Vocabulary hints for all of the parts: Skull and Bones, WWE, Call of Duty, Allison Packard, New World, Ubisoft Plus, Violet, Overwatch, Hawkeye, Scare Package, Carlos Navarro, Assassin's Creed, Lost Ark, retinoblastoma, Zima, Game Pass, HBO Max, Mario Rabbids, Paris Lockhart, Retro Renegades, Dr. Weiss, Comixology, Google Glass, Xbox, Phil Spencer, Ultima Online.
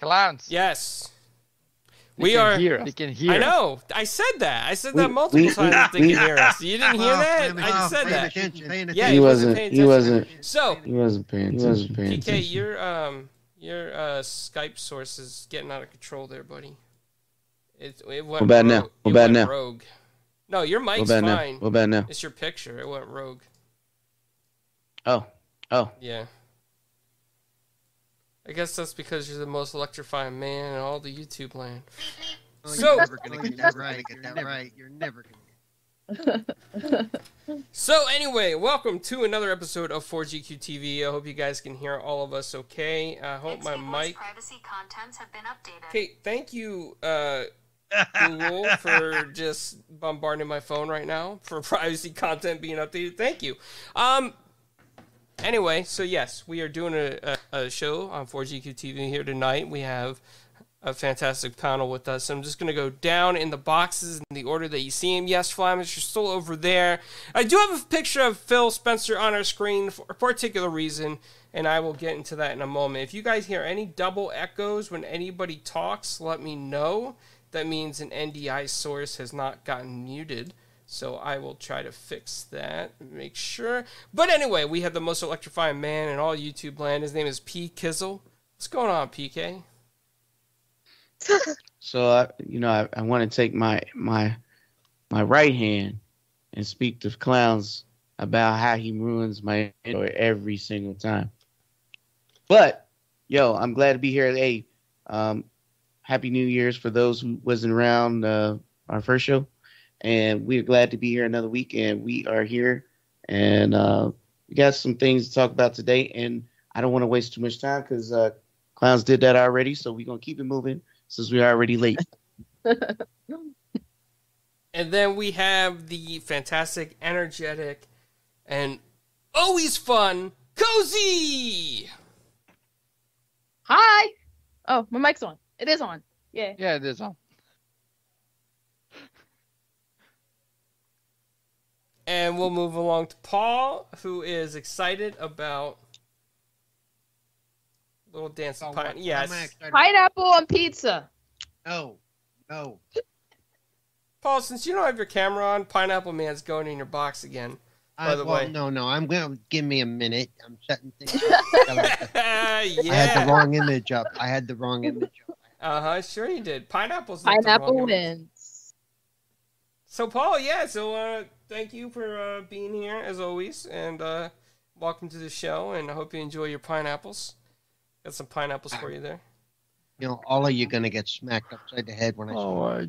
Clowns. Yes. They can hear. I know. I said that. I said that multiple times. They can hear us. You didn't hear that? I said that. Yeah, he wasn't. So he wasn't paying attention. TK, your Skype source is getting out of control there, buddy. It went rogue. No, your mic's fine. What bad now? It's your picture. It went rogue. Oh. Yeah. I guess that's because you're the most electrifying man in all the YouTube land. Well, so you're never gonna get that right. You're never gonna get that right. So anyway, welcome to another episode of 4GQ TV. I hope you guys can hear all of us okay. I hope my mic. Privacy contents have been updated. Okay, thank you, Google, for just bombarding my phone right now for privacy content being updated. Thank you. Anyway, so yes, we are doing a show on 4GQ TV here tonight. We have a fantastic panel with us. I'm just going to go down in the boxes in the order that you see them. Yes, Flamish, you're still over there. I do have a picture of Phil Spencer on our screen for a particular reason, and I will get into that in a moment. If you guys hear any double echoes when anybody talks, let me know. That means an NDI source has not gotten muted. So I will try to fix that, make sure. But anyway, we have the most electrifying man in all YouTube land. His name is P. Kizzle. What's going on, PK? So, I want to take my right hand and speak to Clowns about how he ruins my Android every single time. But, I'm glad to be here. Hey, Happy New Year's for those who wasn't around our first show. And we're glad to be here another week, and we are here, and we got some things to talk about today, and I don't want to waste too much time because Clowns did that already, so we're going to keep it moving since we're already late. And then we have the fantastic, energetic, and always fun Cozy! Hi! Oh, my mic's on. It is on. Yeah. Yeah, it is on. And we'll move along to Paul, who is excited about little dancing pineapple. Yes, pineapple on pizza. No. Paul, since you don't have your camera on, Pineapple Man's going in your box again. By the way, no, I'm gonna give me a minute. I'm shutting things up. I had the wrong image up. Sure you did. Pineapple wins. So Paul, thank you for being here, as always, and welcome to the show, and I hope you enjoy your pineapples. Got some pineapples for you there. All of you going to get smacked upside the head when I... Oh,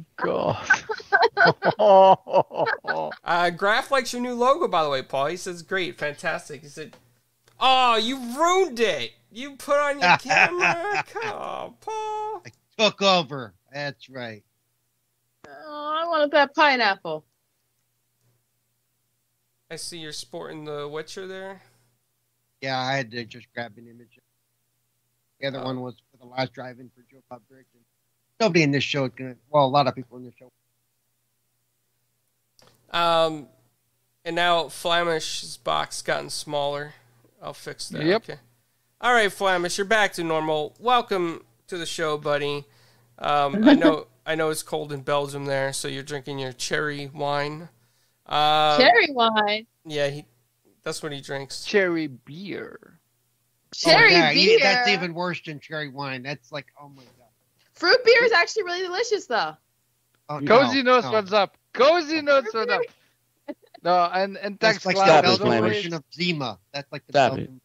my God. Graf likes your new logo, by the way, Paul. He says, great, fantastic. He said, oh, you ruined it. You put on your camera. Oh, Paul. I took over. That's right. Oh, I wanted that pineapple. I see you're sporting the Witcher there. Yeah, I had to just grab an image. The other one was for the last drive-in for Joe Bob Briggs. Nobody in this show is going to... Well, a lot of people in this show. And now Flamish's box gotten smaller. I'll fix that. Yep. Okay. All right, Flamish, you're back to normal. Welcome to the show, buddy. I know it's cold in Belgium there, so you're drinking your cherry wine. Cherry wine. Yeah, that's what he drinks. Cherry beer. Cherry beer. That's even worse than cherry wine. That's like, oh my God. Fruit beer is actually really delicious, though. Oh, Cozy knows what's up. Cozy knows what's up. No, and that's like the Belgian version of Zima. That's like the Belgian.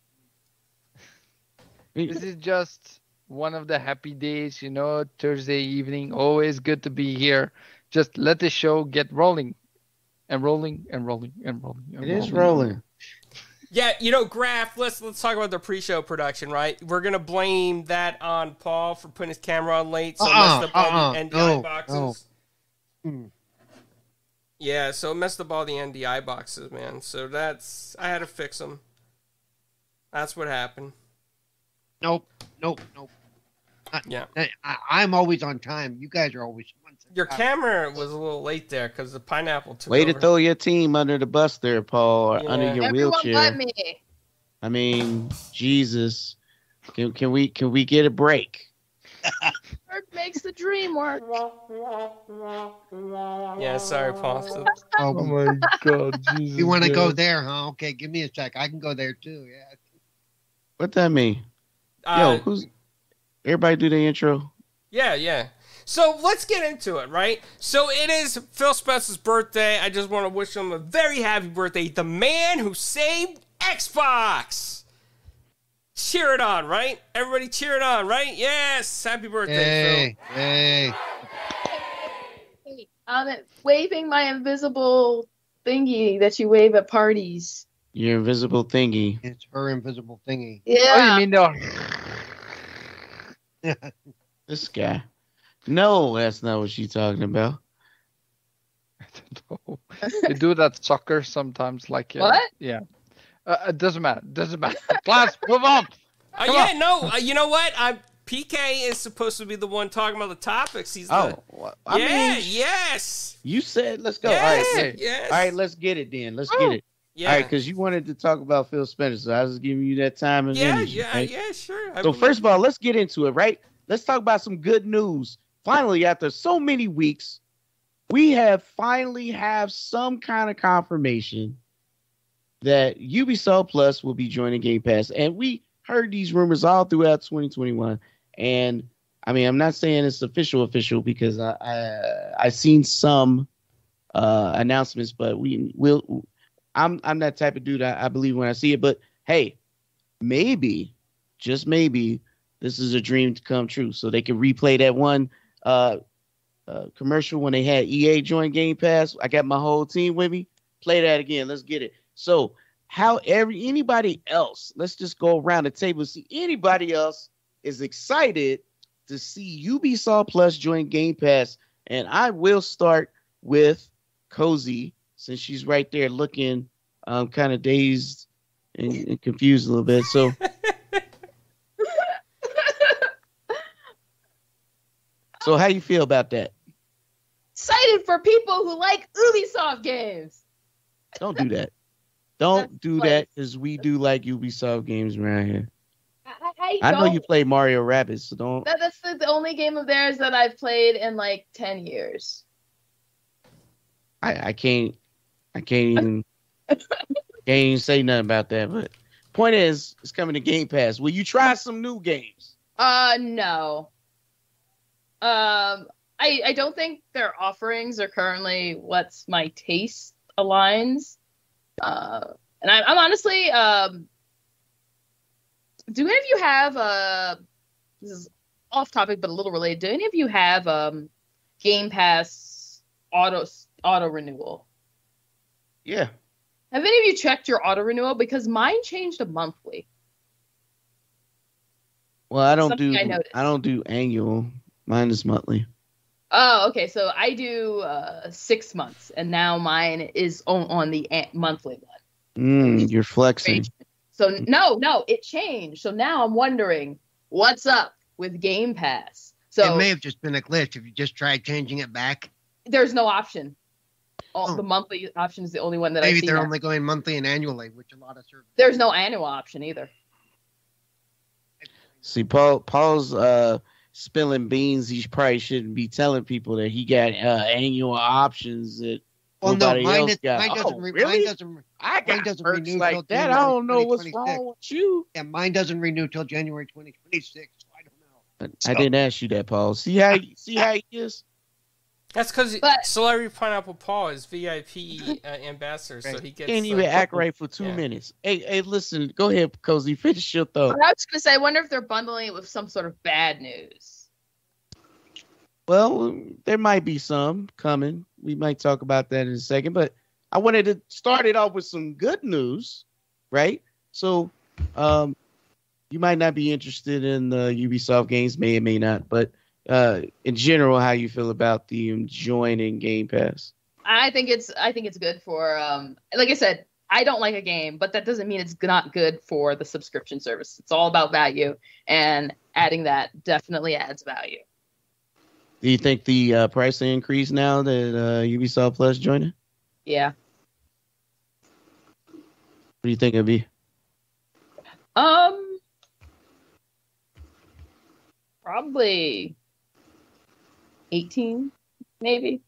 This is just one of the happy days, Thursday evening. Always good to be here. Just let the show get rolling. And rolling, and rolling, and rolling. It is rolling. Yeah, Graf, let's talk about the pre-show production, right? We're going to blame that on Paul for putting his camera on late. So messed up all the NDI boxes. Oh. Mm. Yeah, so it messed up all the NDI boxes, man. So I had to fix them. That's what happened. Nope. Yeah. I'm always on time. You guys are always... Your camera was a little late there because the pineapple took over. Way to throw your team under the bus there, Paul, or under your wheelchair. Everyone but me. I mean, Jesus, can we get a break? Work makes the dream work. Yeah, sorry, Pasta. Oh my God, Jesus. You want to go there, huh? Okay, give me a sec. I can go there too. Yeah. What that mean? Yo, who's? Everybody do the intro. Yeah, yeah. So let's get into it, right? So it is Phil Spencer's birthday. I just want to wish him a very happy birthday. The man who saved Xbox. Cheer it on, right? Everybody cheer it on, right? Yes. Happy birthday, Phil. Hey. I'm waving my invisible thingy that you wave at parties. Your invisible thingy. It's her invisible thingy. Yeah. Oh, you mean no. This guy. No, that's not what she's talking about. I don't know. They do that soccer sometimes, like what? Yeah. It doesn't matter. Doesn't matter. Class, move on. Yeah, on. No. You know what? PK is supposed to be the one talking about the topics. He's I mean, yes. You said let's go. Yes, all right, yes. All right, let's get it then. Let's get it. Yeah. All right, because you wanted to talk about Phil Spencer, so I was giving you that time and energy. Yeah, right? Yeah, sure. So first of all, let's get into it, right? Let's talk about some good news. Finally, after so many weeks, we have finally have some kind of confirmation that Ubisoft Plus will be joining Game Pass. And we heard these rumors all throughout 2021. And, I mean, I'm not saying it's official because I've seen some announcements, but I'm that type of dude. I believe when I see it. But, hey, maybe, just maybe, this is a dream to come true. So they can replay that one commercial when they had EA join Game Pass. I got my whole team with me. Play that again. Let's get it. So, however, anybody else, let's just go around the table and see anybody else is excited to see Ubisoft Plus join Game Pass. And I will start with Cozy, since she's right there looking kind of dazed and confused a little bit. So, how you feel about that? Excited for people who like Ubisoft games. Don't do that. Don't do that, because we do like Ubisoft games around here. I know you play Mario Rabbids, so don't. That's the only game of theirs that I've played in like 10 years. I can't even say nothing about that. But point is, it's coming to Game Pass. Will you try some new games? No. I don't think their offerings are currently what's my taste aligns. And I'm honestly, do any of you have, this is off topic, but a little related. Do any of you have, Game Pass auto renewal? Yeah. Have any of you checked your auto renewal? Because mine changed to monthly. Well, I don't do annual. Mine is monthly. Oh, okay. So I do 6 months, and now mine is on the monthly one. You're flexing. So no, it changed. So now I'm wondering what's up with Game Pass. So it may have just been a glitch if you just tried changing it back. There's no option. The monthly option is the only one that I see. Maybe they're only going monthly and annually, which a lot of services. There's no annual option either. See, Paul's spilling beans. He probably shouldn't be telling people that he got annual options that nobody else got. Mine doesn't renew like till that. I don't know what's wrong with you. Yeah, mine doesn't renew till January 2026. So I don't know. I didn't ask you that, Paul. See how he is. That's because Celebrity Pineapple Paul is VIP ambassador, right. So he gets. Can't even act right for two minutes. Hey, listen, go ahead, Cozy, finish your thought. I was gonna say, I wonder if they're bundling it with some sort of bad news. Well, there might be some coming. We might talk about that in a second, but I wanted to start it off with some good news, right? So, you might not be interested in the Ubisoft games, may or may not, but. In general, how you feel about the joining Game Pass? I think it's good for like I said, I don't like a game, but that doesn't mean it's not good for the subscription service. It's all about value, and adding that definitely adds value. Do you think the price increase now that Ubisoft Plus joining? Yeah. What do you think it'd be? Probably 18, maybe.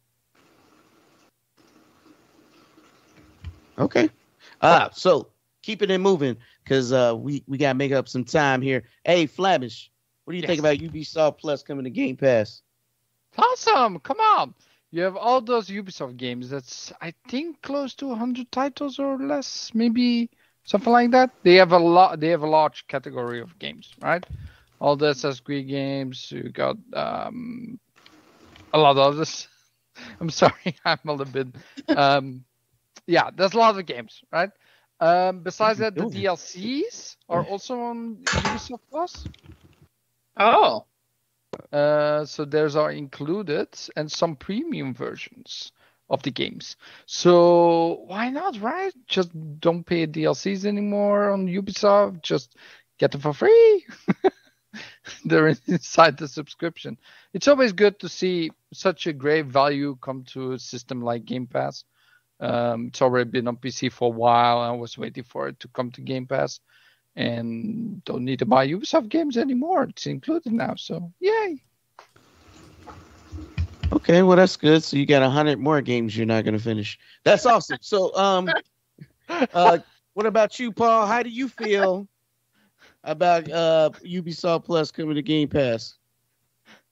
Okay. So keeping it moving, because we got to make up some time here. Hey, Flamish, what do you think about Ubisoft Plus coming to Game Pass? Awesome. Come on. You have all those Ubisoft games. That's, I think, close to 100 titles or less, maybe something like that. They have a lot. They have a large category of games, right? All the Assassin's Creed games. You got a lot of others. I'm sorry. I'm a little bit... yeah, there's a lot of games, right? Besides that, the DLCs are also on Ubisoft Plus. Oh. So those are included, and some premium versions of the games. So why not, right? Just don't pay DLCs anymore on Ubisoft. Just get them for free. They're inside the subscription. It's always good to see such a great value come to a system like Game Pass. It's already been on PC for a while. I was waiting for it to come to Game Pass, and don't need to buy Ubisoft games anymore. It's included now, so yay! Okay, well that's good. So you got 100 more games you're not going to finish. That's awesome. So, what about you, Paul? How do you feel about Ubisoft Plus coming to Game Pass?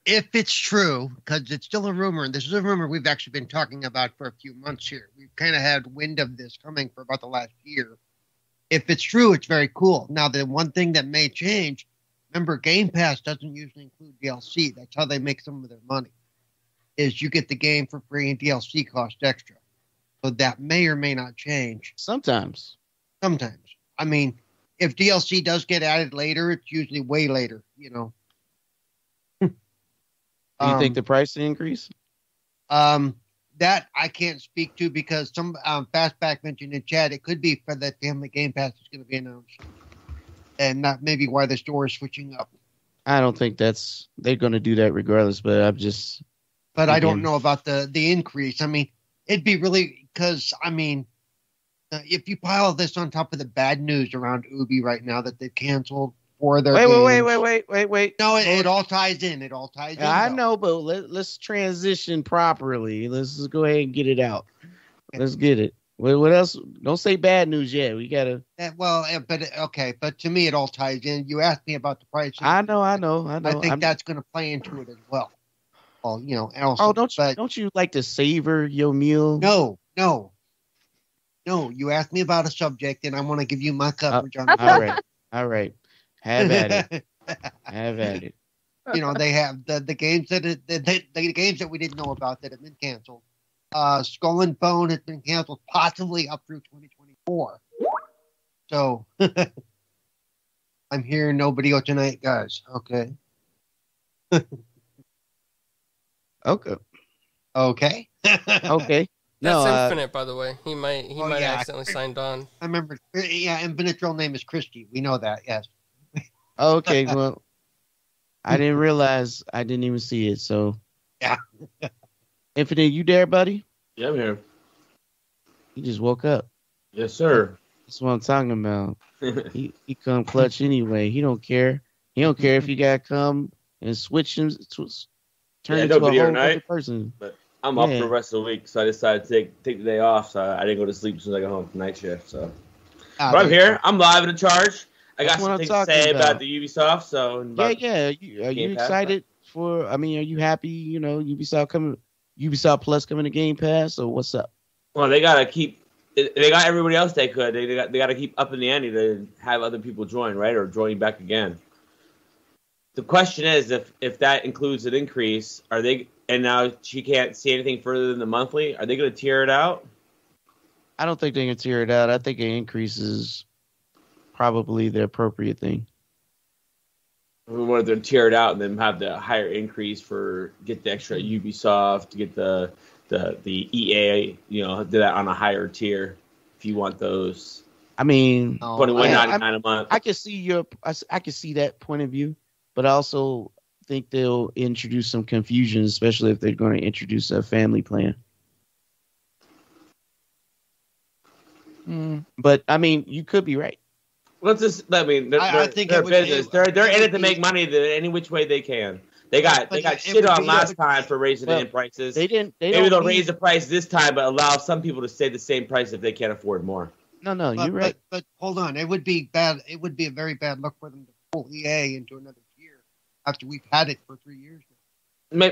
If it's true, because it's still a rumor, and this is a rumor we've actually been talking about for a few months here. We've kind of had wind of this coming for about the last year. If it's true, it's very cool. Now, the one thing that may change, remember, Game Pass doesn't usually include DLC. That's how they make some of their money, is you get the game for free and DLC costs extra. So that may or may not change. Sometimes. I mean, if DLC does get added later, it's usually way later, you know. Do you think the price increase? That I can't speak to because some Fastback mentioned in chat it could be for that family Game Pass is going to be announced, and not maybe why the store is switching up. I don't think that's they're going to do that regardless. But I'm just. But again. I don't know about the increase. I mean, it'd be really because I mean, if you pile this on top of the bad news around Ubi right now that they've canceled. Wait. No, it all ties in. It all ties in. I know, but let's transition properly. Let's just go ahead and get it out. Let's get it. What else? Don't say bad news yet. We got to. Well, but okay. But to me, it all ties in. You asked me about the price. I know. I think that's going to play into it as well. Well, you know. Also, don't you like to savor your meal? No. You asked me about a subject, and I want to give you my coverage on it. All right. Have at it. You know, they have the games that the games that we didn't know about that have been canceled. Skull and Bone has been canceled, possibly up through 2024. So I'm hearing no video tonight, guys. Okay. Okay. Okay. That's Infinite, by the way. He might have accidentally signed on. I remember. Yeah, Infinite's real name is Christy. We know that. Yes. Okay, well, I didn't realize I didn't even see it, so. Yeah. Infinite, you there, buddy? Yeah, I'm here. He just woke up. Yes, sir. That's what I'm talking about. he come clutch anyway. He don't care. He don't care if you got to come and switch him, turn into a whole other person. But I'm off the rest of the week, so I decided to take the day off, so I didn't go to sleep as soon as I got home from night shift. So. But I'm here. I'm live in the charge. I got something to say about the Ubisoft. Are you excited for? I mean, are you happy? You know, Ubisoft Plus coming to Game Pass. So what's up? Well, they gotta keep. They got everybody else they could. They gotta keep upping the ante to have other people join, right, or join back again. The question is, if that includes an increase, are they? And now she can't see anything further than the monthly. Are they gonna tear it out? I don't think they're gonna tear it out. I think it increases. Probably the appropriate thing. We wanted to tear it out and then have the higher increase for get the extra Ubisoft to get the EA, you know, do that on a higher tier if you want those. I mean, $21.99 a month. I can see that point of view, but I also think they'll introduce some confusion, especially if they're going to introduce a family plan. But I mean, you could be right. Let's just. I mean, they're business. They're in it to make money any which way they can. They got shit on last time for raising the prices. Maybe they'll raise the price this time, but allow some people to stay the same price if they can't afford more. No, you're right. But hold on, it would be bad. It would be a very bad look for them to pull EA into another tier after we've had it for 3 years now.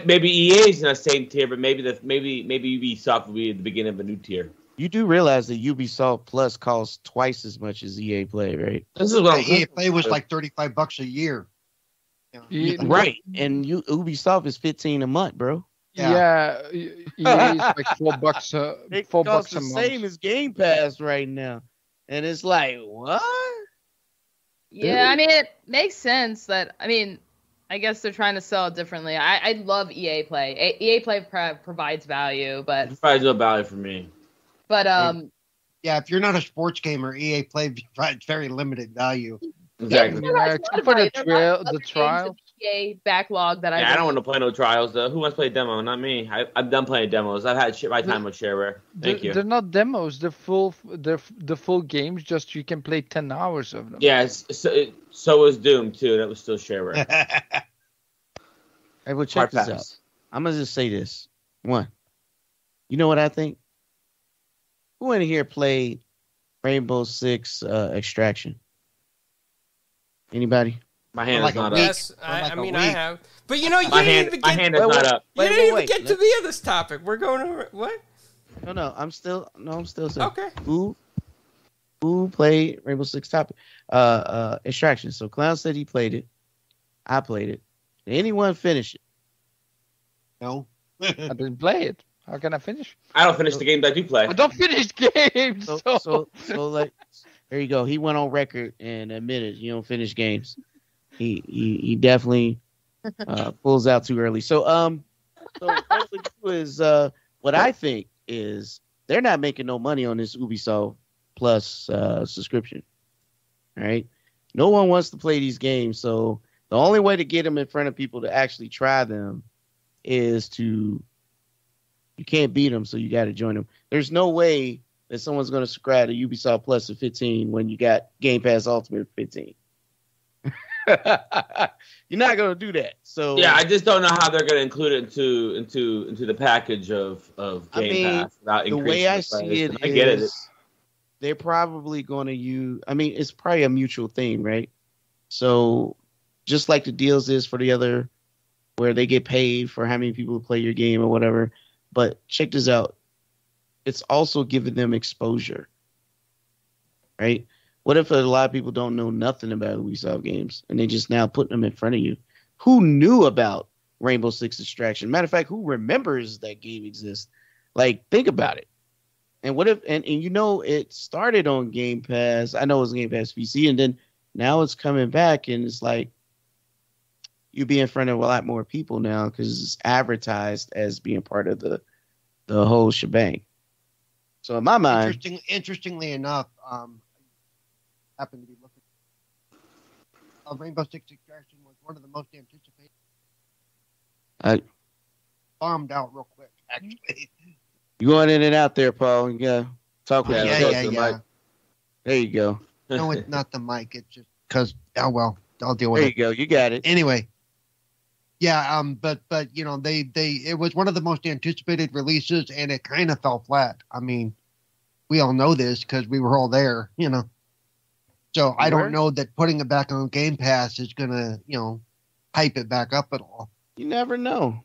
Maybe EA is in the same tier, but maybe Ubisoft will be at the beginning of a new tier. You do realize that Ubisoft Plus costs twice as much as EA Play, right? This is what EA Play was like $35 a year, yeah. Right? And Ubisoft is $15 a month, bro. Yeah, EA is like $4 $4 a month. Same as Game Pass right now, and it's like what? Yeah, dude. I mean, it makes sense that I guess they're trying to sell it differently. I love EA Play. EA Play provides value, but it provides no value for me. But yeah, if you're not a sports gamer, EA Play provides very limited value. Exactly. Yeah, for the trial EA backlog that I don't want to play no trials though. Who wants to play a demo? Not me. I'm done playing demos. I've had my time with shareware. Thank you. They're not demos. The full games. Just you can play 10 hours of them. Yes. Yeah, so was Doom too. That was still shareware. Hey, well, check this out. I'm gonna just say this one. You know what I think? Who in here played Rainbow Six Extraction? Anybody? My hand is not up. Yes, I mean, I have. But, you know, you didn't even get to the other topic. We're going over what? No, I'm still saying. Okay. Who played Rainbow Six Extraction? So Clown said he played it. I played it. Did anyone finish it? No. I didn't play it. How can I finish? I don't finish the games I do play. I don't finish games. So like, there you go. He went on record and admitted you don't finish games. He definitely pulls out too early. So what I think is they're not making no money on this Ubisoft Plus subscription. All right, no one wants to play these games. So the only way to get them in front of people to actually try them is to. You can't beat them, so you got to join them. There's no way that someone's going to subscribe to Ubisoft Plus at $15 when you got Game Pass Ultimate at $15. You're not going to do that. So yeah, I just don't know how they're going to include it into the package of Game Pass. Without the way I see it, they're probably going to use. I mean, it's probably a mutual thing, right? So just like the deals is for the other, where they get paid for how many people play your game or whatever. But check this out. It's also giving them exposure, right? What if a lot of people don't know nothing about Ubisoft games and they just now put them in front of you? Who knew about Rainbow Six Extraction? Matter of fact, who remembers that game exists? Like, think about it. And what if, and you know, it started on Game Pass. I know it was Game Pass PC, and then now it's coming back, and it's like, you'll be in front of a lot more people now because it's advertised as being part of the whole shebang. So in my mind... Interestingly enough, I happen to be looking... Rainbow Six Extraction was one of the most anticipated. I bombed out real quick, actually. You going in and out there, Paul. Yeah, talk with you. Yeah. Mic. There you go. No, it's not the mic. It's just because... Oh, well, I'll deal with it. There you go. You got it. Anyway... Yeah, but you know it was one of the most anticipated releases, and it kind of fell flat. I mean, we all know this because we were all there, you know. So I don't know that putting it back on Game Pass is gonna, you know, hype it back up at all. You never know,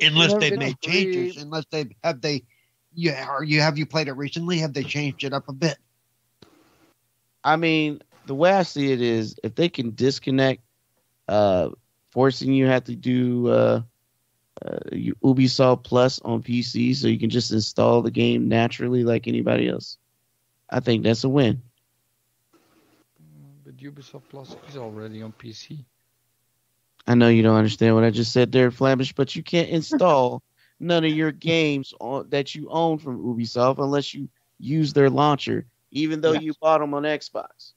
unless they've made changes. Unless they have you played it recently? Have they changed it up a bit? I mean, the way I see it is, if they can disconnect, forcing you have to do your Ubisoft Plus on PC so you can just install the game naturally like anybody else. I think that's a win. But Ubisoft Plus is already on PC. I know you don't understand what I just said there, Flamish, but you can't install none of your games that you own from Ubisoft unless you use their launcher, even though you bought them on Xbox.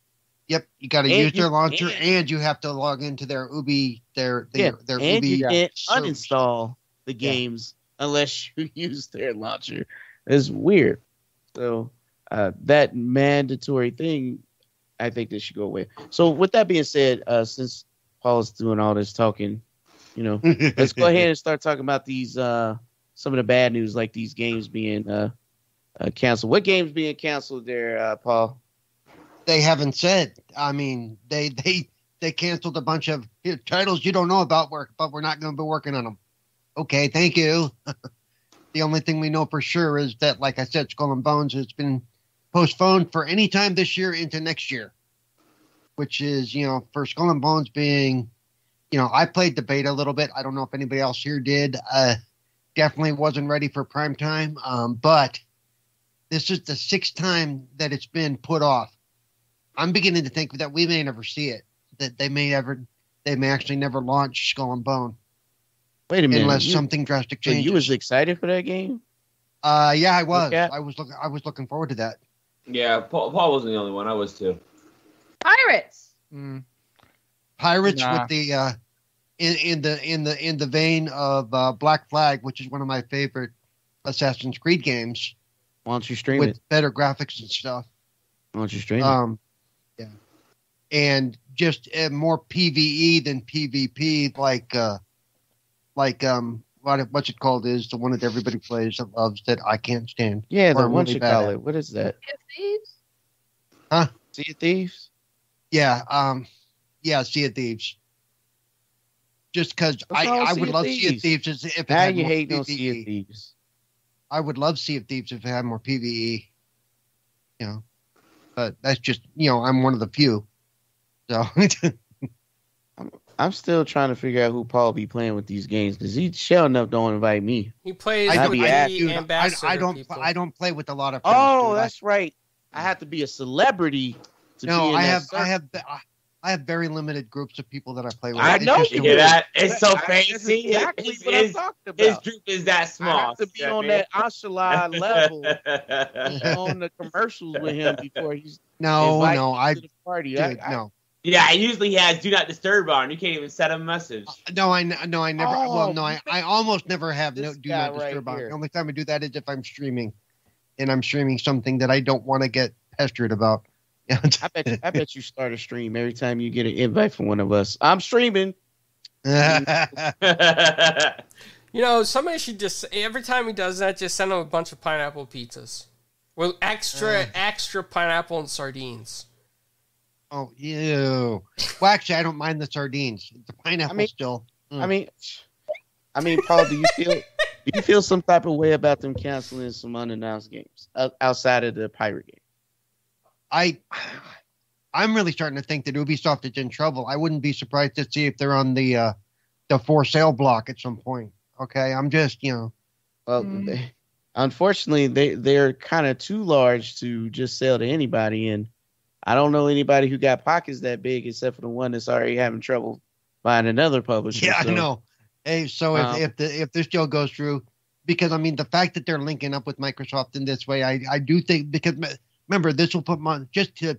Yep, you got to use their launcher, and you have to log into their Ubi. Their and Ubi. You can't uninstall the games unless you use their launcher. It's weird. So that mandatory thing, I think this should go away. So with that being said, since Paul is doing all this talking, you know, let's go ahead and start talking about these some of the bad news, like these games being canceled. What games being canceled there, Paul? They haven't said. I mean, they canceled a bunch of titles you don't know about, but we're not going to be working on them. Okay, thank you. The only thing we know for sure is that, like I said, Skull and Bones has been postponed for any time this year into next year, which is, you know, for Skull and Bones being, you know, I played the beta a little bit. I don't know if anybody else here did. Definitely wasn't ready for prime time, but this is the 6th time that it's been put off. I'm beginning to think that we may never see it, that they may actually never launch Skull and Bone. Wait a minute! Unless something drastic changes. So you was excited for that game? Yeah, I was. Yeah. I was looking forward to that. Yeah, Paul wasn't the only one. I was too. Pirates. Mm. Pirates with the in the vein of Black Flag, which is one of my favorite Assassin's Creed games. Why don't you stream it? With better graphics and stuff. Why don't you stream it? Yeah, and just more PVE than PvP, like. What's it called is the one that everybody plays that loves that I can't stand. Yeah, the one you call it. What is that? Sea of Thieves? Huh? Sea of Thieves? Yeah. Yeah, Sea of Thieves. Just because I would love Sea of Thieves if it had more PvE. Now you hate no Sea of Thieves. I would love Sea of Thieves if it had more PvE. You know, but that's just, you know, I'm one of the few. So... I'm still trying to figure out who Paul be playing with these games because he sure enough don't invite me. He plays with the ambassador. I don't play with a lot of friends. Oh, that's right. I have to be a celebrity to be in that circle. I have very limited groups of people that I play with. I know you do that. It's so fancy. Exactly what I'm talking about. His group is that small. I have to be on that enchilada level on the commercials with him before he's invited to the party. Yeah, I usually has Do Not Disturb on. You can't even send a message. No, I never. Oh, well, no, I almost never have Do Not Disturb on. The only time I do that is if I'm streaming, and I'm streaming something that I don't want to get pestered about. I bet you start a stream every time you get an invite from one of us. I'm streaming. You know, somebody should just every time he does that, just send him a bunch of pineapple pizzas with extra pineapple and sardines. Oh, ew. Well, actually, I don't mind the sardines. The pineapple still. Mm. I mean, Paul, do you feel some type of way about them canceling some unannounced games outside of the pirate game? I'm really starting to think that Ubisoft is in trouble. I wouldn't be surprised to see if they're on the for sale block at some point. Okay, I'm just, you know. Well, unfortunately, they're kind of too large to just sell to anybody, and I don't know anybody who got pockets that big except for the one that's already having trouble buying another publisher. Yeah, I know. Hey, so if this deal goes through, because, I mean, the fact that they're linking up with Microsoft in this way, I do think, because, remember, this will put money, just to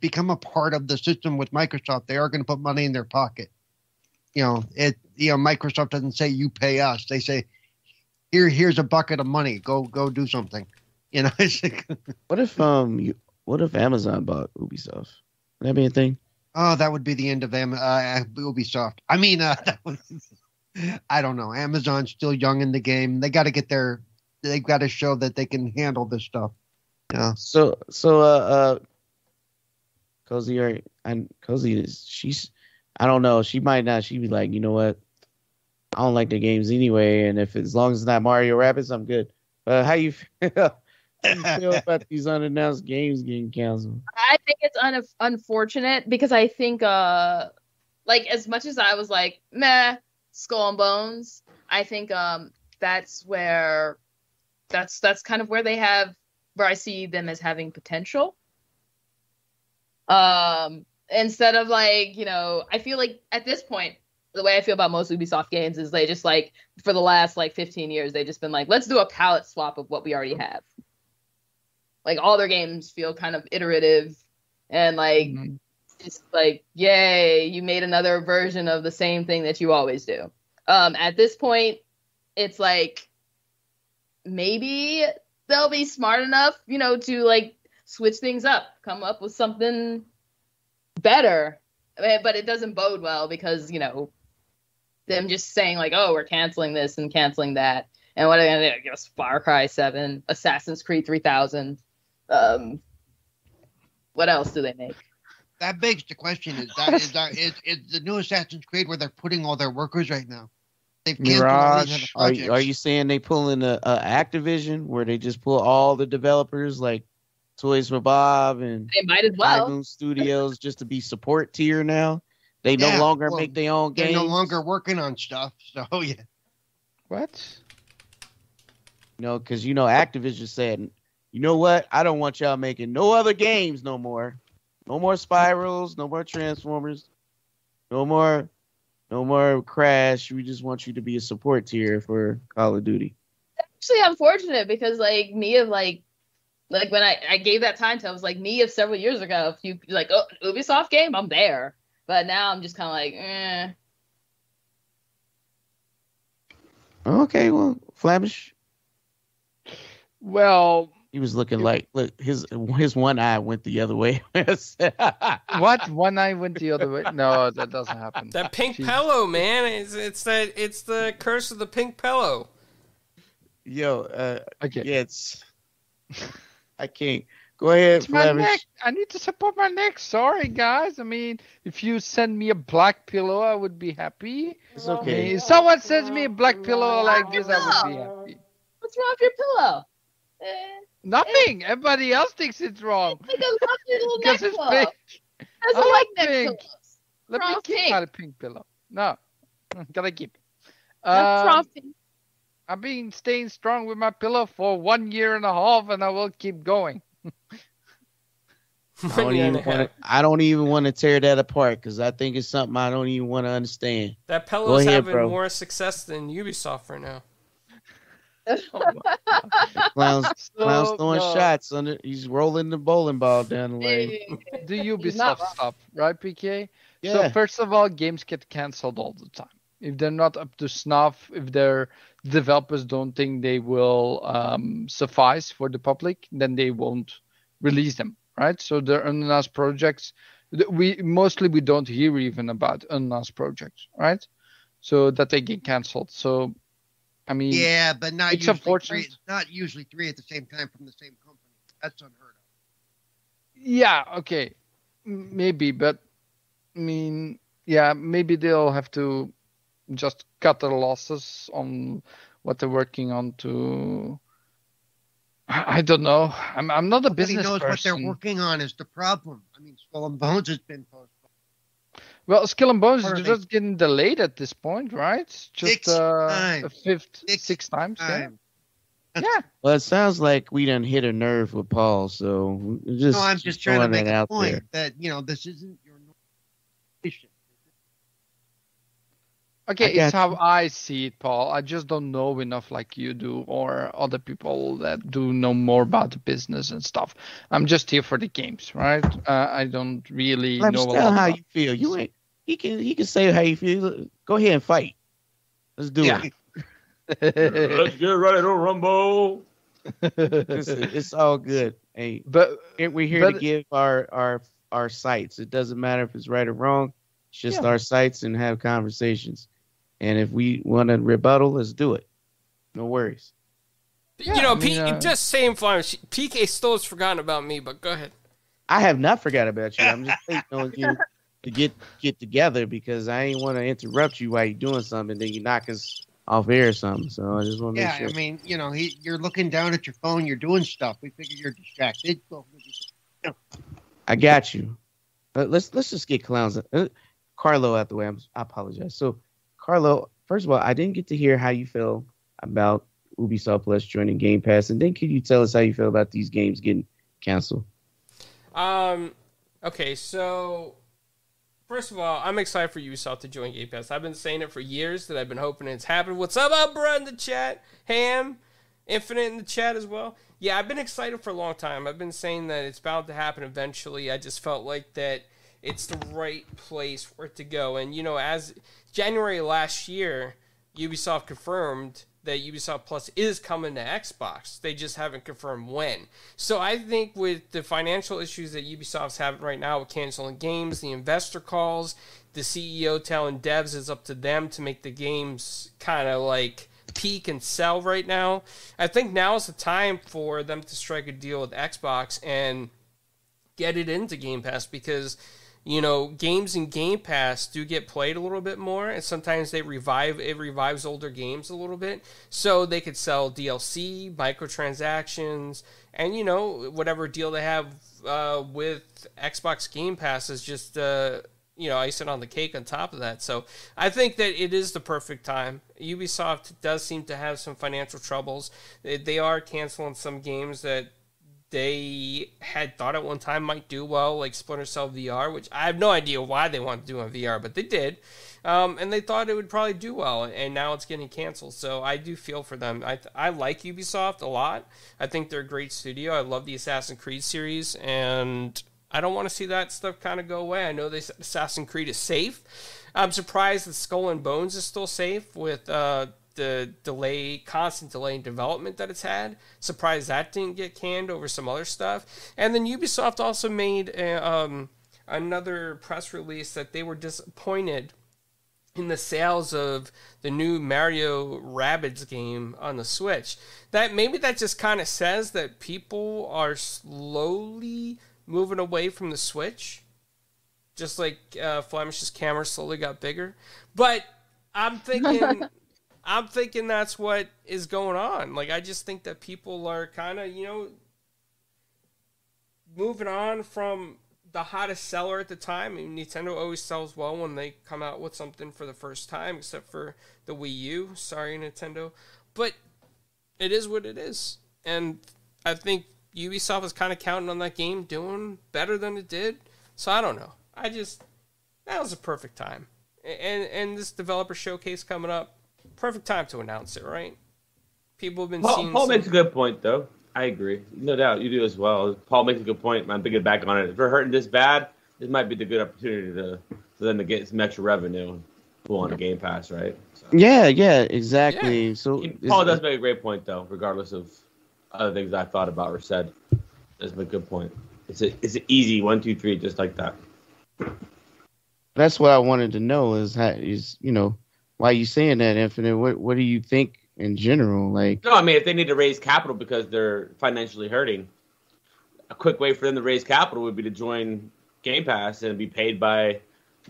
become a part of the system with Microsoft, they are going to put money in their pocket. You know, Microsoft doesn't say, you pay us. They say, here's a bucket of money. Go do something. You know, it's like, What if Amazon bought Ubisoft? Would that be a thing? Oh, that would be the end of Ubisoft. I mean, I don't know. Amazon's still young in the game. They got to they've got to show that they can handle this stuff. Yeah. So, Cozy is, I don't know. She might not. She'd be like, you know what? I don't like the games anyway. And as long as it's not Mario Rabbids, I'm good. How you feel? What do you feel about these unannounced games getting canceled? I think it's unfortunate because I think, like, as much as I was like, meh, Skull and Bones, I think that's kind of where I see them as having potential. Instead of, like, you know, I feel like at this point, the way I feel about most Ubisoft games is they just, like, for the last, like, 15 years, they've just been like, let's do a palette swap of what we already have. Like, all their games feel kind of iterative and, like, just like, yay, you made another version of the same thing that you always do. At this point, it's like, maybe they'll be smart enough, you know, to, like, switch things up, come up with something better, but it doesn't bode well because, you know, them just saying like, oh, we're canceling this and canceling that. And what are they going to do? Give us Far Cry 7, Assassin's Creed 3000. What else do they make? That begs the question, is the new Assassin's Creed where they're putting all their workers right now? They've canceled all these other projects. Are you saying they pulling a Activision where they just pull all the developers like Toys for Bob and they might as well. Tycoon Studios just to be support tier now? They no longer make their own games. They're no longer working on stuff, so yeah. What? No, because you know Activision said, you know what? I don't want y'all making no other games no more. No more Spirals, no more Transformers, no more Crash. We just want you to be a support tier for Call of Duty. Actually, I'm fortunate because like me of like when I gave that time to, I was like me of several years ago. If you like Ubisoft game, I'm there. But now I'm just kind of like, eh. Okay, well, Flemish. Well, he was looking like look his one eye went the other way. What? One eye went the other way? No, that doesn't happen. That pink pillow, man. It's the curse of the pink pillow. Yo, okay. Yeah, it's I can't. Go ahead, it's my neck. I need to support my neck. Sorry, guys. I mean, if you send me a black pillow, I would be happy. It's okay. If someone sends me a black pillow like this, I would be happy. What's wrong with your pillow? Nothing. Everybody else thinks it's wrong. It's like a lovely little neck it's pillow. Pink. I like neck pink. Pillows. Let me keep my pink pillow. No, gotta keep it. I've been staying strong with my pillow for 1.5 years, and I will keep going. I don't even want to tear that apart because I think it's something I don't even want to understand. That pillow's having more success than Ubisoft right now. Clown's throwing shots. He's rolling the bowling ball down the lane. The Ubisoft stuff, right, PK? Yeah. So first of all, games get canceled all the time. If they're not up to snuff, if their developers don't think they will suffice for the public, then they won't release them, right? So they're unannounced projects. We don't hear even about unannounced projects, right? So that they get canceled. So, I mean, yeah, but not usually three at the same time from the same company. That's unheard of. Yeah, okay, maybe, but I mean, yeah, maybe they'll have to just cut their losses on what they're working on to... I don't know. I'm not a business person. Nobody knows what they're working on is the problem. I mean, Skull and Bones has been postponed. Well, Skull and Bones is just getting delayed at this point, right? Just six times. Yeah. Yeah. Well, it sounds like we done hit a nerve with Paul, so just I'm just trying to make a point that, you know, this isn't your normal situation. Okay, it's how I see it, Paul. I just don't know enough like you do or other people that do know more about the business and stuff. I'm just here for the games, right? I don't really know a lot. Tell how you feel. You ain't. He can say how you feel. Go ahead and fight. Let's do it. Let's get ready to rumble. It's all good. Hey, but we're here to give our sights. It doesn't matter if it's right or wrong. Just our sites and have conversations. And if we want to rebuttal, let's do it. No worries. Yeah, you know, just saying, Florence, PK still has forgotten about me, but go ahead. I have not forgot about you. I'm just waiting on you to get together because I ain't want to interrupt you while you're doing something and then you knock us off air or something. So I just want to make sure. Yeah, I mean, you know, you're looking down at your phone. You're doing stuff. We figure you're distracted. I got you. Let's just get Clowns. Carlo out the way. I apologize. So, Carlo, first of all, I didn't get to hear how you feel about Ubisoft Plus joining Game Pass, and then could you tell us how you feel about these games getting canceled? Okay, so first of all, I'm excited for Ubisoft to join Game Pass. I've been saying it for years that I've been hoping it's happened. What's up, bro, in the chat? Ham, Infinite in the chat as well. Yeah, I've been excited for a long time. I've been saying that it's bound to happen eventually. I just felt like that it's the right place for it to go. And, you know, as January last year, Ubisoft confirmed that Ubisoft Plus is coming to Xbox. They just haven't confirmed when. So I think with the financial issues that Ubisoft's having right now with canceling games, the investor calls, the CEO telling devs it's up to them to make the games kind of like peak and sell right now. I think now is the time for them to strike a deal with Xbox and get it into Game Pass, because you know, games in Game Pass do get played a little bit more, and sometimes they revives older games a little bit. So they could sell DLC, microtransactions, and, you know, whatever deal they have with Xbox Game Pass is just, you know, icing on the cake on top of that. So I think that it is the perfect time. Ubisoft does seem to have some financial troubles. They are canceling some games that they had thought at one time might do well, like Splinter Cell VR, which I have no idea why they wanted to do on VR, but they did. And they thought it would probably do well, and now it's getting canceled. So I do feel for them. I like Ubisoft a lot. I think they're a great studio. I love the Assassin's Creed series, and I don't want to see that stuff kind of go away. I know they said Assassin's Creed is safe. I'm surprised that Skull and Bones is still safe with the delay, constant delay in development that it's had. Surprised that didn't get canned over some other stuff. And then Ubisoft also made another press release that they were disappointed in the sales of the new Mario Rabbids game on the Switch. That maybe that just kind of says that people are slowly moving away from the Switch, just like Flemish's camera slowly got bigger. But I'm thinking... I'm thinking that's what is going on. Like, I just think that people are kind of, you know, moving on from the hottest seller at the time. I mean, Nintendo always sells well when they come out with something for the first time, except for the Wii U. Sorry, Nintendo. But it is what it is. And I think Ubisoft is kind of counting on that game doing better than it did. So I don't know. I just, that was a perfect time. And this developer showcase coming up, perfect time to announce it, right? People have been seeing... Paul makes a good point, though. I agree. No doubt. You do as well. Paul makes a good point. I'm thinking back on it. If we're hurting this bad, this might be the good opportunity for them to get some extra revenue and pull on a Game Pass, right? So. Yeah, exactly. Yeah. So Paul does make a great point, though, regardless of other things I thought about or said. That's a good point. It's an easy 1, 2, 3, just like that. That's what I wanted to know is, how, is you know, why are you saying that, Infinite? What do you think in general? Like, no, I mean, if they need to raise capital because they're financially hurting, a quick way for them to raise capital would be to join Game Pass and be paid by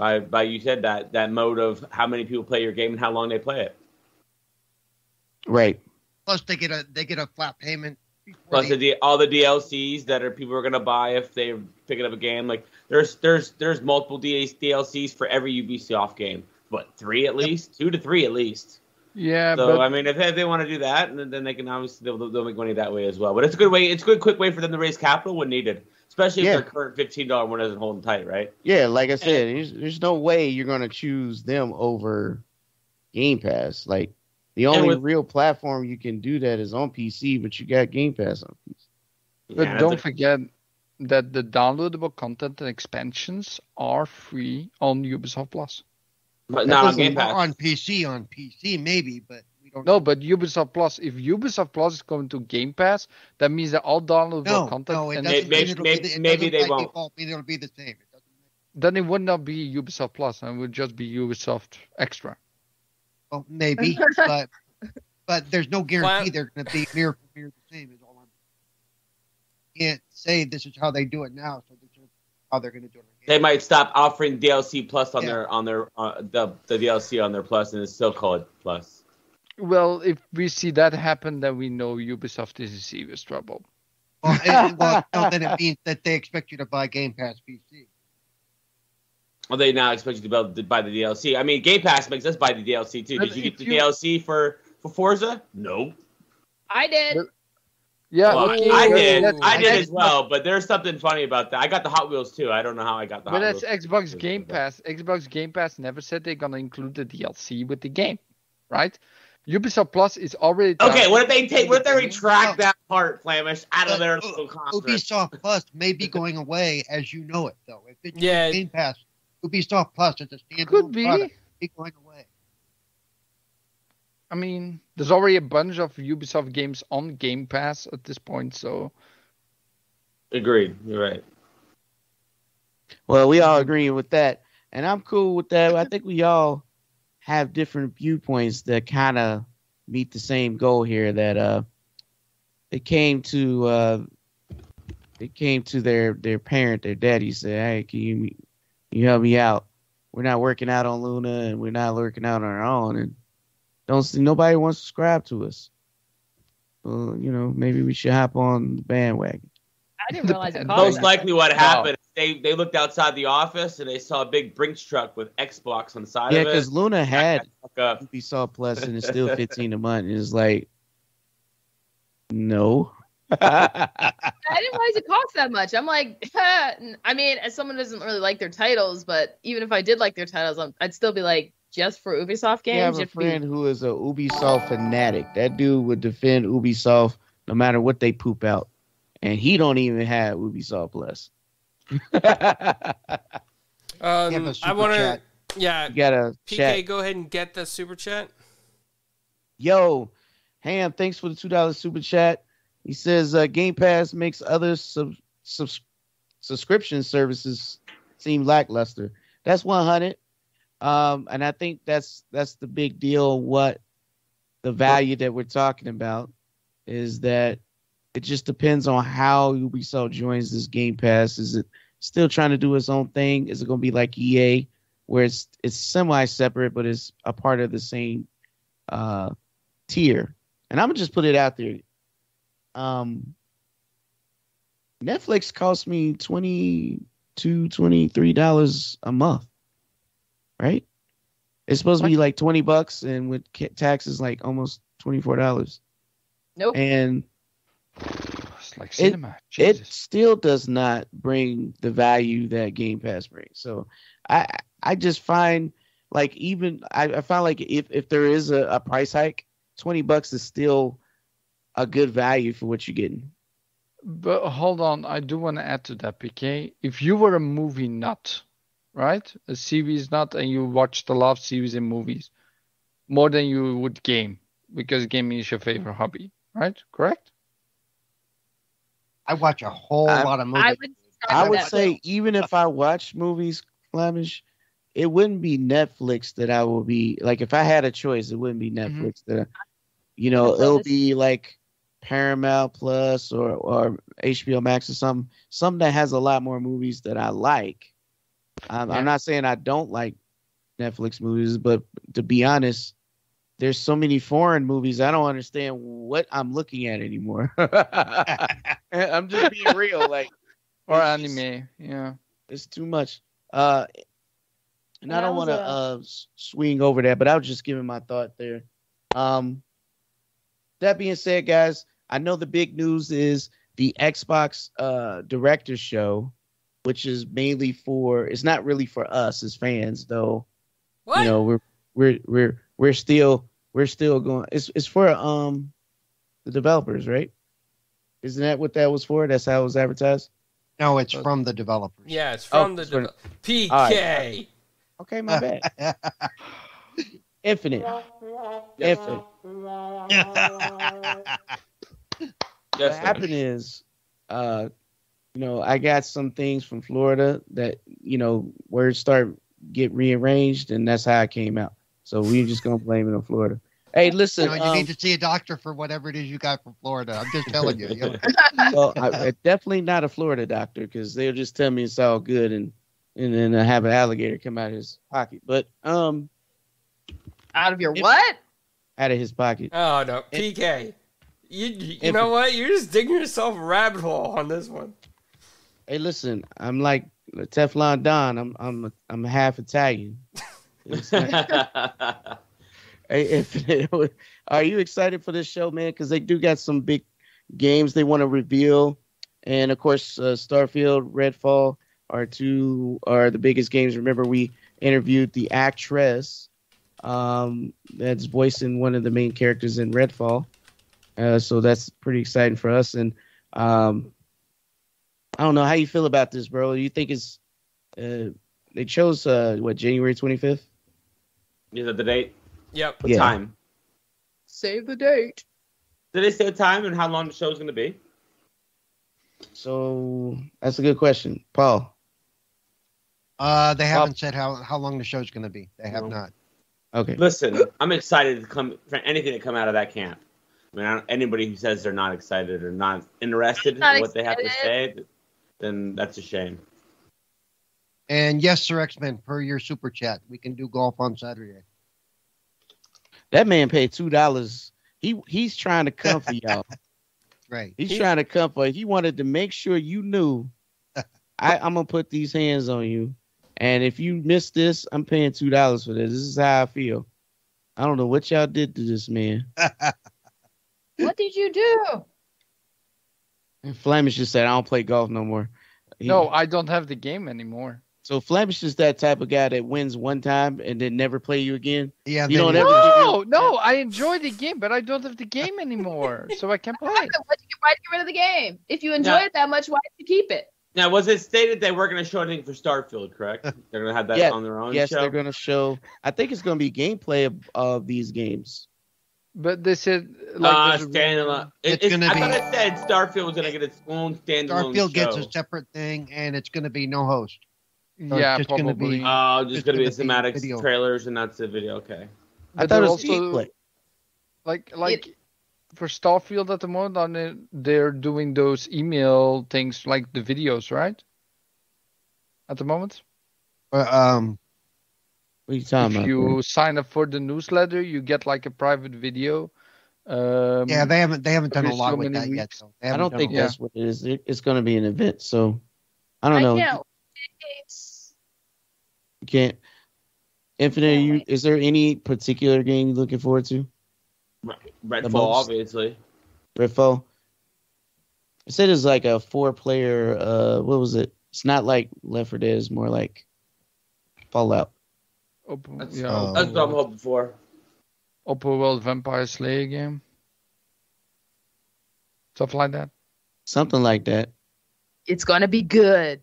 you said that mode of how many people play your game and how long they play it. Right. Plus, they get a flat payment. Plus all the DLCs that people are gonna buy if they're picking up a game. Like there's multiple DLCs for every Ubisoft game. What, 3 at least? Yep. 2 to 3 at least. Yeah. So, but I mean, if they want to do that, then they can obviously they'll make money that way as well. But it's a good way. It's a good quick way for them to raise capital when needed, especially if their current $15 one isn't holding tight, right? Yeah, like I said, there's no way you're going to choose them over Game Pass. Like the only real platform you can do that is on PC, but you got Game Pass on PC. But yeah, don't forget that the downloadable content and expansions are free on Ubisoft Plus. But not on Game Pass. On PC maybe, but we don't know. No, but Ubisoft Plus, if Ubisoft Plus is coming to Game Pass, that means that all downloadable content... No, maybe they won't. It'll be the same. Then it would not be Ubisoft Plus, and it would just be Ubisoft Extra. Well, maybe, but there's no guarantee they're going to be near the same. Is all I'm saying. Can't say this is how they do it now, so this is how they're going to do it. They might stop offering DLC Plus on their DLC on their Plus, and it's still called Plus. Well, if we see that happen, then we know Ubisoft is in serious trouble. Well, then it means that they expect you to buy Game Pass PC. Well, they now expect you to buy the DLC. I mean, Game Pass makes us buy the DLC too. But did you get the DLC for Forza? No. I did. Yeah, well, I did as well, but there's something funny about that. I got the Hot Wheels too. I don't know how I got the Hot Wheels. But that's Xbox Game Pass. Xbox Game Pass never said they're going to include the DLC with the game, right? Ubisoft Plus is already... Okay, what if they retract that part, Flamish, out of their little contract? Ubisoft Plus may be going away as you know it, though. If it's Game Pass, Ubisoft Plus is a standalone product. It could be going away. I mean, there's already a bunch of Ubisoft games on Game Pass at this point, so... Agreed. You're right. Well, we all agree with that, and I'm cool with that. I think we all have different viewpoints that kind of meet the same goal here, that it came to their parent, their daddy, said, hey, can you help me out? We're not working out on Luna, and we're not working out on our own, and nobody wants to subscribe to us. Well, you know, maybe we should hop on the bandwagon. I didn't realize it. Most likely what happened, they looked outside the office and they saw a big Brinks truck with Xbox on the side of it. Yeah, because Luna had Ubisoft Plus and it's still $15 a month. And it's like, no. I didn't realize it cost that much. I'm like, I mean, as someone who doesn't really like their titles, but even if I did like their titles, I'd still be like, just for Ubisoft games? I have a friend who is a Ubisoft fanatic. That dude would defend Ubisoft no matter what they poop out. And he don't even have Ubisoft Plus. I want to... Yeah, you got a PK, chat. Go ahead and get the super chat. Yo, Ham, thanks for the $2 super chat. He says, Game Pass makes other subscription services seem lackluster. That's 100. And I think that's the big deal. What the value that we're talking about is that it just depends on how Ubisoft joins this Game Pass. Is it still trying to do its own thing? Is it going to be like EA, where it's semi-separate, but it's a part of the same tier? And I'm going to just put it out there. Netflix costs me $22, $23 a month, right? It's supposed to be like $20, and with taxes, like almost $24. Nope. And... it's like cinema. It still does not bring the value that Game Pass brings. So I just find like even I find like if there is a price hike, $20 is still a good value for what you're getting. But hold on, I do want to add to that, PK. If you were a movie nut, right, a series nut, and you watched a lot of series and movies more than you would game, because gaming is your favorite hobby, right? Correct. I watch a whole lot of movies. I would say even if I watch movies, Flemish, it wouldn't be Netflix that I will be like. If I had a choice, it wouldn't be Netflix. Mm-hmm. It'll be like Paramount Plus or HBO Max or something that has a lot more movies that I like. I'm not saying I don't like Netflix movies, but to be honest, there's so many foreign movies, I don't understand what I'm looking at anymore. I'm just being real, like, or anime, yeah, it's too much. And I don't want to swing over that, but I was just giving my thought there. That being said, guys, I know the big news is the Xbox Director Show, which is mainly for. It's not really for us as fans, though. What? You know, we're still going. It's for the developers, right? Isn't that what that was for? That's how it was advertised? No, it's from the developers. Yeah, it's from the developers. PK. Right. Okay, my bad. Infinite. What happened is, I got some things from Florida that, words start get rearranged, and that's how it came out. So we're just going to blame it on Florida. Hey, listen. You need to see a doctor for whatever it is you got from Florida. I'm just telling you. Well, I'm definitely not a Florida doctor, because they'll just tell me it's all good and then I have an alligator come out of his pocket. But out of your what? Out of his pocket. Oh, no. PK, you know what? You're just digging yourself a rabbit hole on this one. Hey, listen. I'm like Teflon Don. I'm half Italian. Are you excited for this show, man? Because they do got some big games they want to reveal, and of course, Starfield, Redfall are the biggest games. Remember, we interviewed the actress that's voicing one of the main characters in Redfall, so that's pretty exciting for us. And I don't know how you feel about this, bro. Do you think it's they chose January 25th? Is that the date? Yep. What time? Save the date. Did they say a time and how long the show's going to be? So that's a good question. Paul? They haven't said how long the show's going to be. They have not. Okay. Listen, I'm excited to come for anything to come out of that camp. I mean, anybody who says they're not excited or not interested in what they have to say, then that's a shame. And yes, Sir X-Men, per your super chat, we can do golf on Saturday. That man paid $2. He's trying to come for y'all. Right. He's trying to come for you. He wanted to make sure you knew, I'm going to put these hands on you. And if you miss this, I'm paying $2 for this. This is how I feel. I don't know what y'all did to this man. What did you do? And Flemish just said, I don't play golf no more. No, I don't have the game anymore. So Flemish is that type of guy that wins one time and then never play you again? Yeah, you don't ever No, I enjoy the game, but I don't have the game anymore, so I can't play. Why did you get rid of the game? If you enjoy it that much, why did you keep it? Now, was it stated they were going to show anything for Starfield, correct? They're going to have that on their own show? Yes, they're going to show. I think it's going to be gameplay of these games. But they said, like, standalone. I thought it said Starfield was going to get its own standalone. Starfield gets a separate thing, and it's going to be no host. So yeah, it's just probably. Just going to be cinematics, video. Trailers, and that's the video. Okay. But I thought it was also, like for Starfield at the moment, on it, they're doing those email things, like the videos, right? At the moment. If you sign up for the newsletter, you get like a private video. They haven't done a lot with that yet. So I don't think that's what it is. It's going to be an event, so I don't know. You can't. Infinite, is there any particular game you're looking forward to? Redfall, obviously. Redfall. I said it's like a 4-player. What was it? It's not like Left 4 Dead. It's more like Fallout. That's what I'm hoping for. Open world Vampire Slayer game, stuff like that. Something like that. It's gonna be good.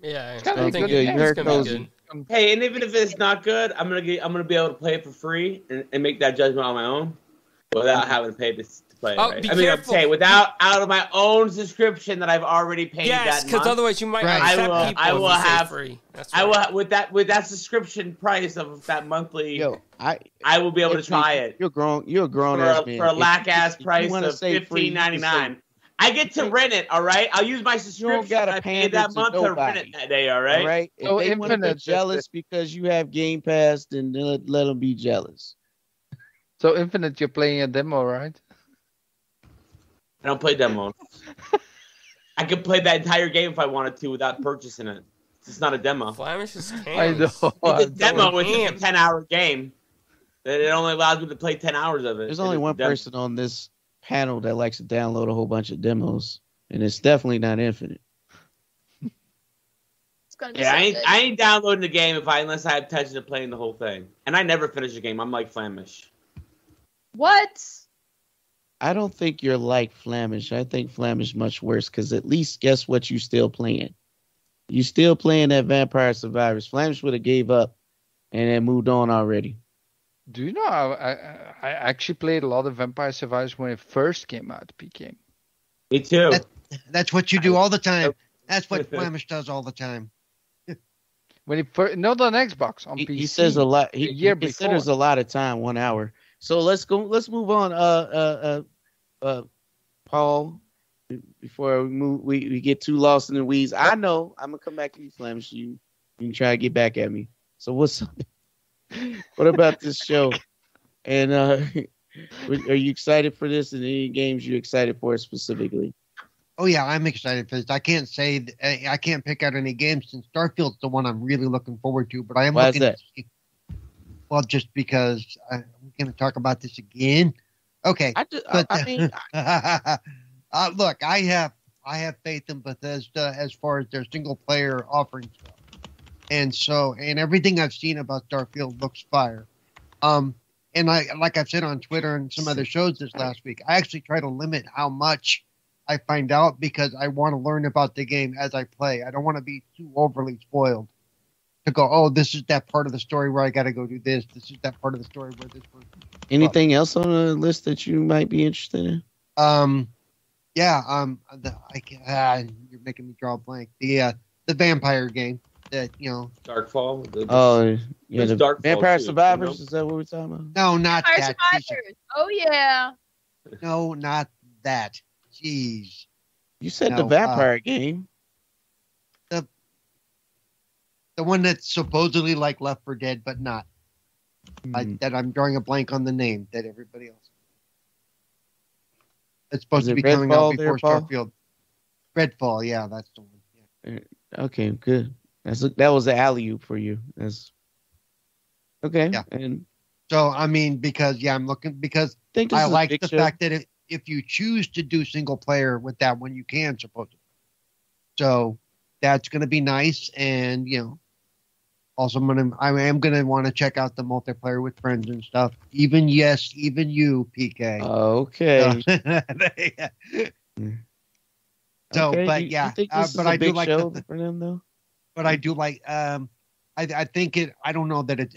Yeah, it's gonna be good. You heard Cozy. Hey, and even if it's not good, I'm gonna be able to play it for free and make that judgment on my own without having to pay to play it. Right? Careful. Out of my own subscription that I've already paid. Yes, because otherwise you might. I will have. Free. That's right. I will with that subscription price of that monthly. I will be able to try it. You're grown ass man. For a lack-ass price of $15.99. I get to rent it, all right? I'll use my subscription I paid that month to rent it that day, all right? So if they want to be jealous because you have Game Pass, then let them be jealous. So Infinite, you're playing a demo, right? I don't play demos. I could play that entire game if I wanted to without purchasing it. It's not a demo. Flemish is cams. I know. It's a demo. It's just a 10-hour game. It only allows me to play 10 hours of it. There's only one person on this panel that likes to download a whole bunch of demos, and it's definitely not Infinite. I ain't downloading the game unless I have intention of playing the whole thing. And I never finish a game. I'm like Flemish. What? I don't think you're like Flemish. I think Flemish much worse because at least guess what? You still playing. You still playing that Vampire Survivors. Flemish would have gave up and then moved on already. Do you know I actually played a lot of Vampire Survivors when it first came out, PK. Me too. That's what you do all the time. That's what Flemish does all the time. When he first, not on Xbox, on PC. He says a lot. He considers a lot of time, 1 hour. So let's go. Let's move on, Paul. Before we get too lost in the weeds. I know I'm gonna come back to you, Flemish. You can try to get back at me. So what's up? What about this show? And are you excited for this? And any games you excited for specifically? Oh yeah, I'm excited for this. I can't say I can't pick out any games since Starfield's the one I'm really looking forward to. But I am. Why looking. Is that? Well, just because I'm going to talk about this again. Okay. Look, I have faith in Bethesda as far as their single-player offerings go. And everything I've seen about Starfield looks fire. And like I've said on Twitter and some other shows this last week, I actually try to limit how much I find out because I want to learn about the game as I play. I don't want to be too overly spoiled. to go, oh, this is that part of the story where I got to go do this. This is that part of the story where this person. Anything else on the list that you might be interested in? You're making me draw a blank. The vampire game that Darkfall. Darkfall Vampire Survivors. Is that what we're talking about? No, not Vampire that. Survivors. Oh yeah. No, not that. Jeez. You said the vampire game. The one that's supposedly like Left 4 Dead, but not. That I'm drawing a blank on the name that everybody else. It's supposed to be coming out before Starfield. Redfall, yeah, that's the one. Yeah. Okay, good. That was the alley-oop for you. That's okay. Yeah. And so I mean, I like the fact that if you choose to do single player with that one, you can supposedly. So that's going to be nice, and also I am gonna want to check out the multiplayer with friends and stuff. Even you, PK. Okay. I don't know that it's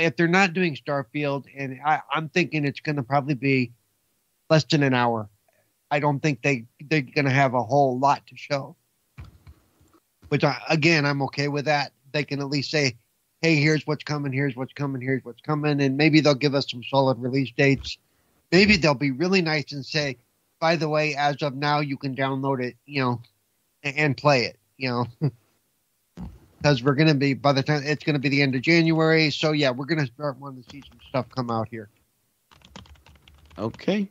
if they're not doing Starfield, and I'm thinking it's going to probably be less than an hour. I don't think they're going to have a whole lot to show. Which, again, I'm okay with that. They can at least say, hey, here's what's coming, here's what's coming, here's what's coming. And maybe they'll give us some solid release dates. Maybe they'll be really nice and say, by the way, as of now, you can download it, and play it, Because we're going to be, by the time, it's going to be the end of January. So, yeah, we're going to start wanting to see some stuff come out here. Okay.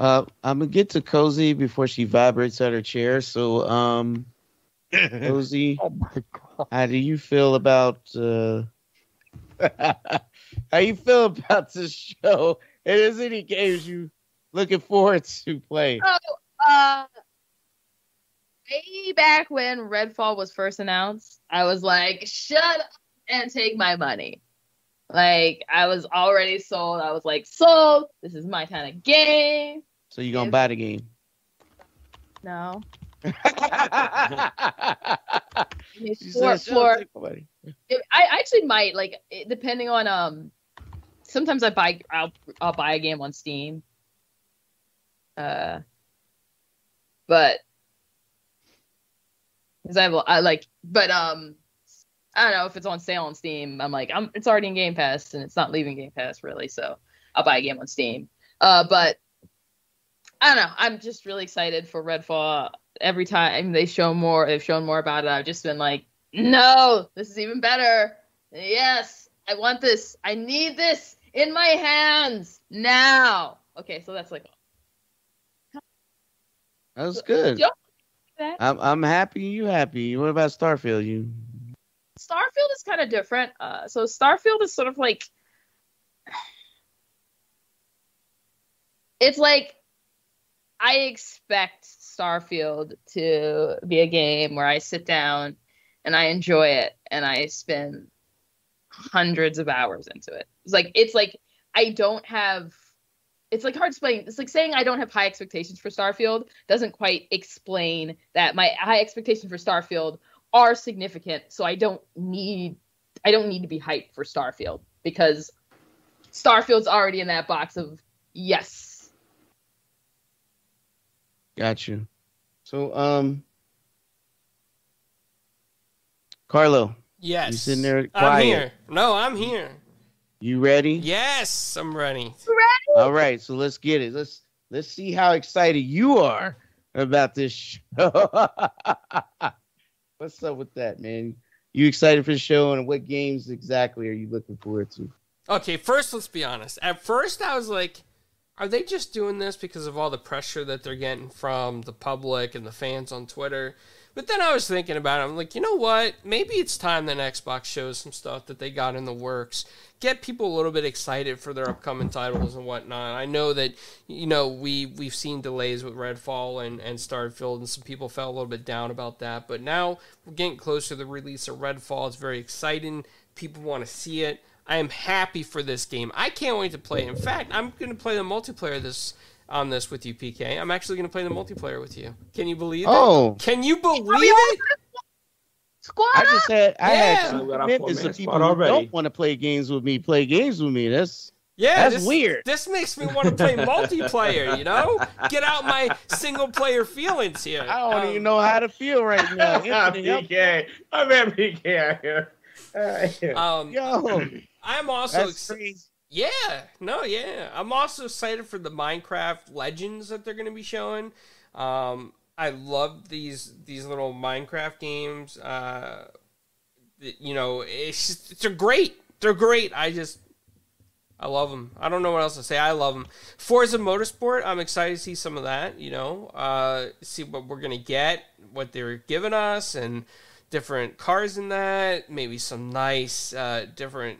I'm going to get to Cozy before she vibrates at her chair. So, Cozy, how do you feel about this show? And is any games you looking forward to play? Way back when Redfall was first announced, I was like, shut up and take my money. Like, I was already sold. I was like, sold. This is my kind of game. So you're going to buy the game? No. I actually might, like, depending on sometimes I'll buy a game on Steam, but because I don't know if it's on sale on Steam. I'm like, it's already in Game Pass and it's not leaving Game Pass really, so I'll buy a game on Steam. But I don't know. I'm just really excited for Redfall. Every time they've shown more about it, I've just been like, no, this is even better. Yes, I want this. I need this in my hands now. Okay, so that's like... That was good. I'm happy you happy. What about Starfield? Starfield is kind of different. So Starfield is sort of like... It's like... I expect Starfield to be a game where I sit down and I enjoy it and I spend hundreds of hours into it. It's like I don't have... It's like hard to explain. It's like saying I don't have high expectations for Starfield doesn't quite explain that my high expectations for Starfield are significant, so I don't need to be hyped for Starfield because Starfield's already in that box of yes. Got you. So, Carlo. Yes. You sitting there quiet. I'm here. No, I'm here. You ready? Yes, I'm ready. All right, so let's get it. Let's see how excited you are about this show. What's up with that, man? You excited for the show, and what games exactly are you looking forward to? Okay, first, let's be honest. At first, I was like, are they just doing this because of all the pressure that they're getting from the public and the fans on Twitter? But then I was thinking about it. I'm like, you know what? Maybe it's time that Xbox shows some stuff that they got in the works. Get people a little bit excited for their upcoming titles and whatnot. I know that, we've seen delays with Redfall and Starfield, and some people felt a little bit down about that. But now we're getting closer to the release of Redfall. It's very exciting. People want to see it. I am happy for this game. I can't wait to play. In fact, I'm going to play the multiplayer on this with you, PK. I'm actually going to play the multiplayer with you. Can you believe it? Can you believe it? Squad up. I just had I had some commitments of people who don't want to play games with me. Play games with me. That's that's weird. This makes me want to play multiplayer. You know, get out my single player feelings here. I don't even know how to feel right now. I'm MPK out here. I'm also I'm also excited for the Minecraft Legends that they're going to be showing. I love these little Minecraft games. You know, it's just, they're great. They're great. I love them. I don't know what else to say. I love them. Forza Motorsport, I'm excited to see some of that, you know, see what we're going to get, what they're giving us, and different cars in that, maybe some nice different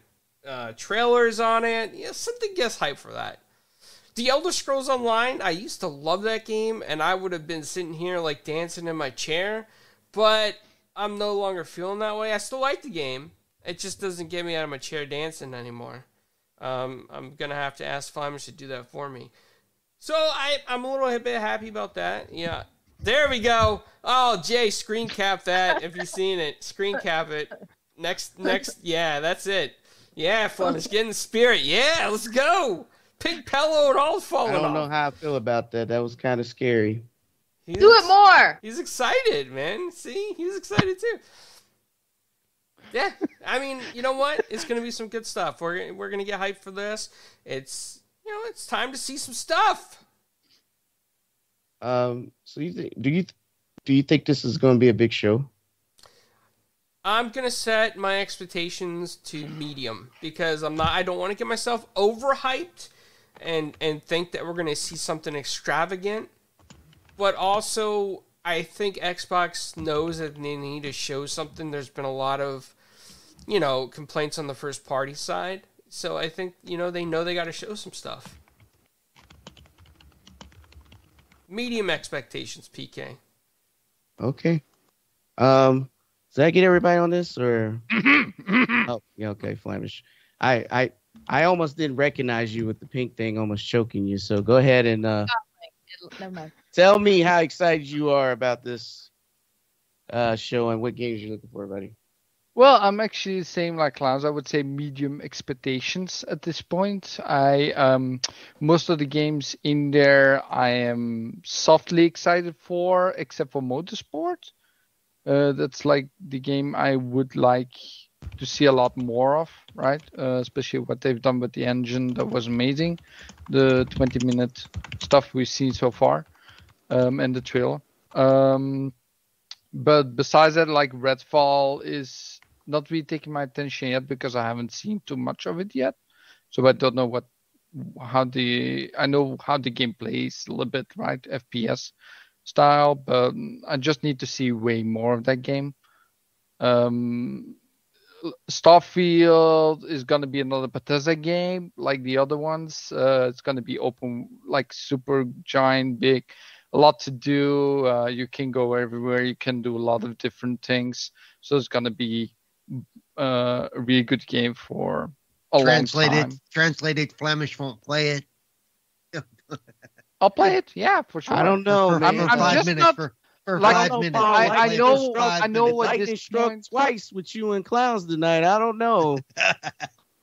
trailers on it. Yeah, something gets hype for that. The Elder Scrolls Online, I used to love that game, and I would have been sitting here, like, dancing in my chair, but I'm no longer feeling that way. I still like the game. It just doesn't get me out of my chair dancing anymore. I'm going to have to ask Flamers to do that for me. So I'm a little bit happy about that. Yeah, there we go. Oh, Jay, screen cap that if you've seen it. Screen cap it. Next. Yeah, that's it. Yeah, Flamers, get in the spirit. Yeah, let's go. Pig pillow and all falling off. I don't know how I feel about that. That was kind of scary. Do it more. He's excited, man. See, he's excited too. Yeah, I mean, you know what? It's gonna be some good stuff. We're gonna get hyped for this. It's it's time to see some stuff. So do you think this is gonna be a big show? I'm going to set my expectations to medium because I don't want to get myself overhyped and think that we're going to see something extravagant. But also, I think Xbox knows that they need to show something. There's been a lot of, complaints on the first party side. So I think, they know they got to show some stuff. Medium expectations, PK. Okay. Did I get everybody on this or? Oh, yeah, okay, Flemish. I almost didn't recognize you with the pink thing almost choking you. So go ahead and never mind. Tell me how excited you are about this show and what games you're looking for, buddy. Well, I'm actually the same like Clowns. I would say medium expectations at this point. Most of the games in there I am softly excited for, except for Motorsport. That's like the game I would like to see a lot more of, right? Especially what they've done with the engine. That was amazing. The 20-minute stuff we've seen so far and the trailer. But besides that, like Redfall is not really taking my attention yet because I haven't seen too much of it yet. So I don't know I know how the game plays a little bit, right? FPS style, but I just need to see way more of that game. Starfield is going to be another Bethesda game like the other ones. It's going to be open, like super giant, big, a lot to do. You can go everywhere. You can do a lot of different things. So it's going to be a really good game for a long time. Translated Flemish won't play it. I'll play it, yeah, for sure. I don't know. I know what this struck twice with you and Clowns tonight. I don't know.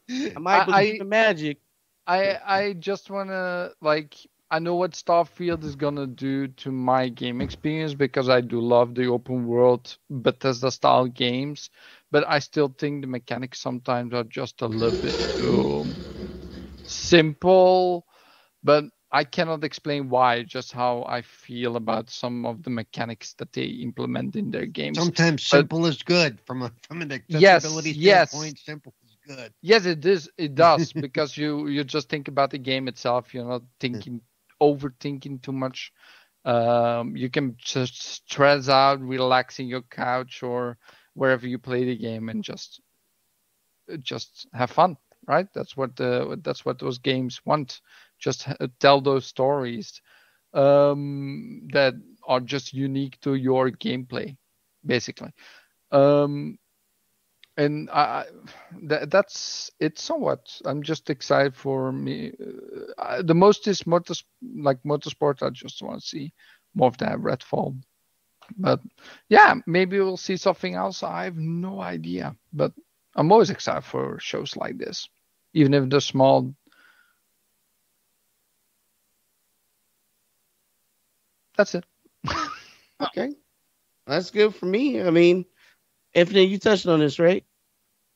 I might believe the magic. I just wanna I know what Starfield is gonna do to my game experience because I do love the open world Bethesda style games, but I still think the mechanics sometimes are just a little bit too simple, but I cannot explain why, just how I feel about some of the mechanics that they implement in their games. Sometimes simple is good. From an accessibility standpoint, simple is good. Yes, it is. It does, because you just think about the game itself. You're not overthinking too much. You can just stress out, relaxing your couch or wherever you play the game and just have fun, right? That's what those games want. Just tell those stories that are just unique to your gameplay, basically. And that's it somewhat. I'm just excited for me. The most is Motorsport. I just want to see more of that Redfall. But yeah, maybe we'll see something else. I have no idea. But I'm always excited for shows like this, even if they're small. That's it. Okay. That's good for me. I mean, Anthony, you touched on this, right?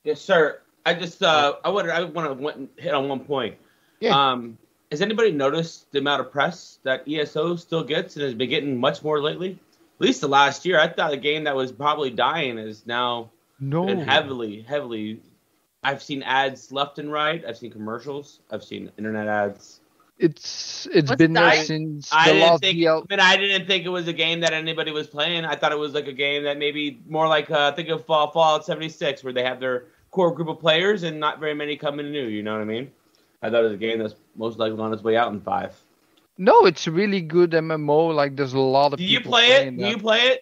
Yes, sir. I just I want to hit on one point. Yeah. Has anybody noticed the amount of press that ESO still gets and has been getting much more lately? At least the last year, I thought a game that was probably dying is now been heavily. I've seen ads left and right. I've seen commercials. I've seen internet ads. It's what's been there since the last DL. I mean, I didn't think it was a game that anybody was playing. I thought it was like a game that maybe more like think of Fallout 76, where they have their core group of players and not very many coming new. You know what I mean? I thought it was a game that's most likely on its way out in 5. No, it's a really good MMO. Like there's a lot of. Do you play it? Do you play it?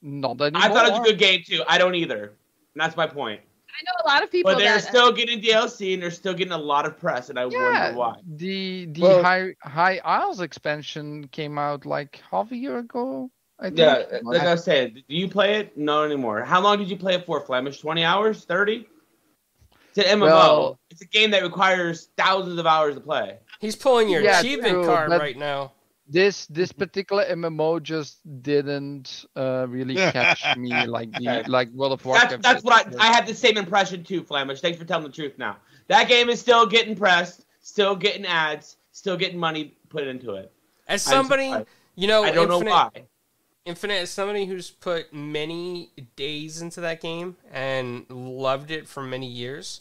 Not anymore. I thought it was a good game too. I don't either. And that's my point. I know a lot of people. But they're still getting DLC and they're still getting a lot of press, and I wonder why. The High Isles expansion came out like half a year ago, I think. Yeah, like I said, do you play it? No anymore. How long did you play it for, Flemish? 20 hours? 30? It's an MMO. Well, it's a game that requires thousands of hours to play. He's pulling your achievement card right now. This particular MMO just didn't really catch me like like World of Warcraft. That's what I had the same impression too, Flamish. Thanks for telling the truth now. That game is still getting pressed, still getting ads, still getting money put into it. As somebody, I don't know why. Infinite, as somebody who's put many days into that game and loved it for many years,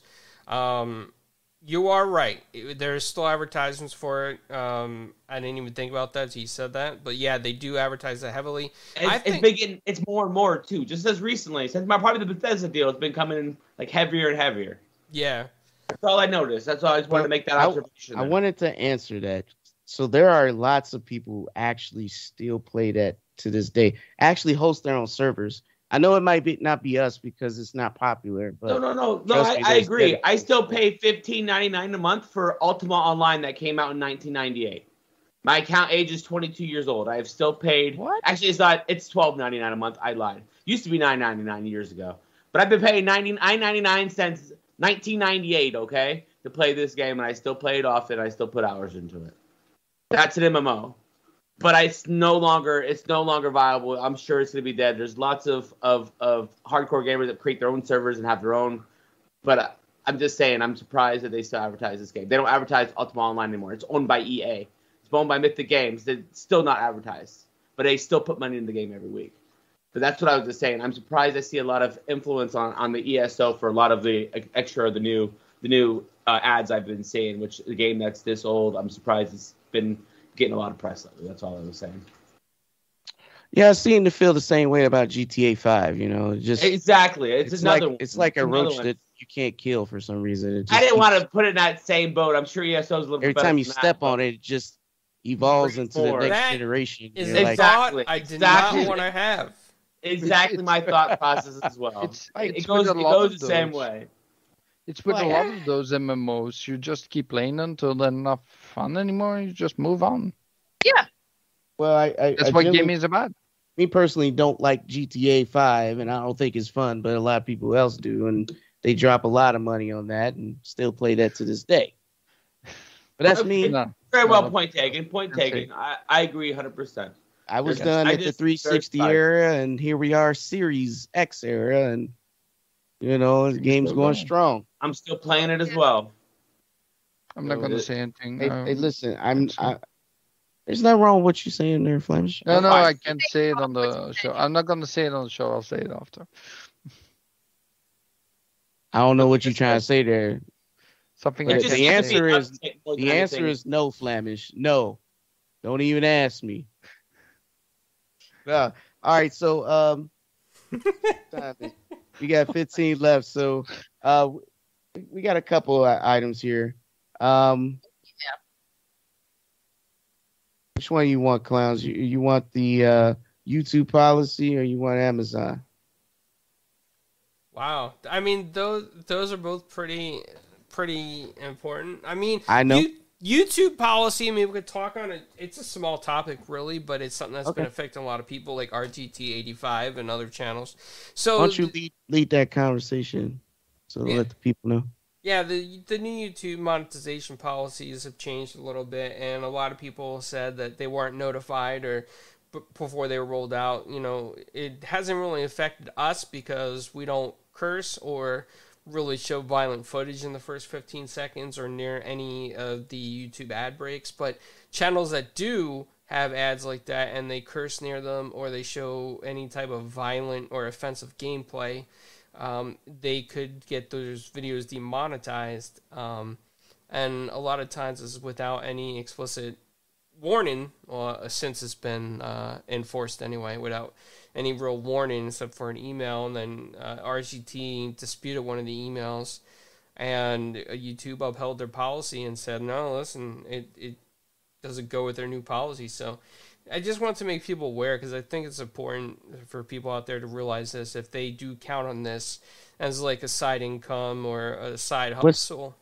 you are right. There's still advertisements for it. I didn't even think about that until you said that. But yeah, they do advertise it heavily. It's more and more too. Just as recently, since probably the Bethesda deal, it's been coming in like heavier and heavier. Yeah, that's all I noticed. That's all I just wanted to make that observation. I wanted to answer that. So there are lots of people who actually still play that to this day. Actually, host their own servers. I know it might not be us because it's not popular. But no. I agree. I still pay $15.99 a month for Ultima Online that came out in 1998. My account age is 22 years old. I have still paid. What? Actually, it's not. It's $12.99 a month. I lied. Used to be $9.99 years ago, but I've been paying $9.99 since 1998. Okay, to play this game, and I still play it often. I still put hours into it. That's an MMO. But it's no longer viable. I'm sure it's going to be dead. There's lots of hardcore gamers that create their own servers and have their own. But I'm just saying, I'm surprised that they still advertise this game. They don't advertise Ultima Online anymore. It's owned by EA. It's owned by Mythic Games. They're still not advertised. But they still put money in the game every week. But that's what I was just saying. I'm surprised I see a lot of influence on the ESO for a lot of the extra, the new ads I've been seeing, which the game that's this old, I'm surprised it's been getting a lot of press lately. That's all I was saying. Yeah, I seem to feel the same way about GTA 5. Just exactly. It's another like, one. It's like a roach that you can't kill for some reason. I didn't want to put it in that same boat. I'm sure ESO's a little bit better. Every time you step on it, it just evolves into the next iteration. Is a thought I did not want to have. Exactly my thought process as well. It goes the same way. It's with a lot of those MMOs. You just keep playing until they're not fun anymore. You just move on. Yeah. Well, that's what gaming is about. Me personally don't like GTA 5, and I don't think it's fun, but a lot of people else do, and they drop a lot of money on that and still play that to this day. But that's me. No. Very well, point taken. Point taken. I agree 100%. I was done at the 360 era, and here we are, Series X era, and the game's going strong. I'm still playing it as well. I'm not going to say anything. Hey, listen, there's nothing wrong with what you're saying there, Flemish. No, I can't say it on the show. I'm not going to say it on the show. I'll say it after. I don't know what you're trying to say there. Something. The answer is no, Flemish. No, don't even ask me. All right, so we got 15 left, so we got a couple of items here. Which one you want, clowns? You want the YouTube policy or you want Amazon? Wow, I mean those are both pretty important. I mean, I know YouTube policy, I mean, we could talk on it. It's a small topic, really, but it's something that's been affecting a lot of people, like RTT85 and other channels. So why don't you lead that conversation so let the people know? Yeah, the new YouTube monetization policies have changed a little bit, and a lot of people said that they weren't notified or before they were rolled out. You know, it hasn't really affected us because we don't curse or really show violent footage in the first 15 seconds or near any of the YouTube ad breaks, but channels that do have ads like that and they curse near them or they show any type of violent or offensive gameplay, they could get those videos demonetized. And a lot of times it's without any explicit warning, since it's been enforced anyway, without any real warning except for an email. And then RGT disputed one of the emails, and YouTube upheld their policy and said, no, listen, it doesn't go with their new policy. So I just want to make people aware, because I think it's important for people out there to realize this, if they do count on this as like a side income or a side hustle.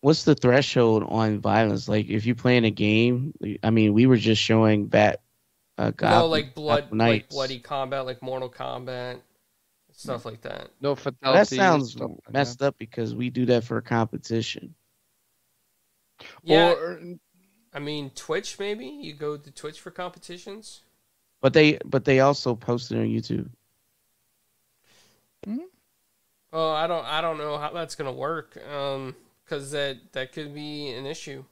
What's the threshold on violence? Like, if you play in a game, I mean, we were just showing Bat. No, like bloody combat, like Mortal Kombat, stuff like that. No fatalities. That sounds messed up because we do that for competition. Yeah, or, I mean, Twitch, maybe you go to Twitch for competitions. But they also post it on YouTube. Mm-hmm. Well, I don't know how that's gonna work. Because that could be an issue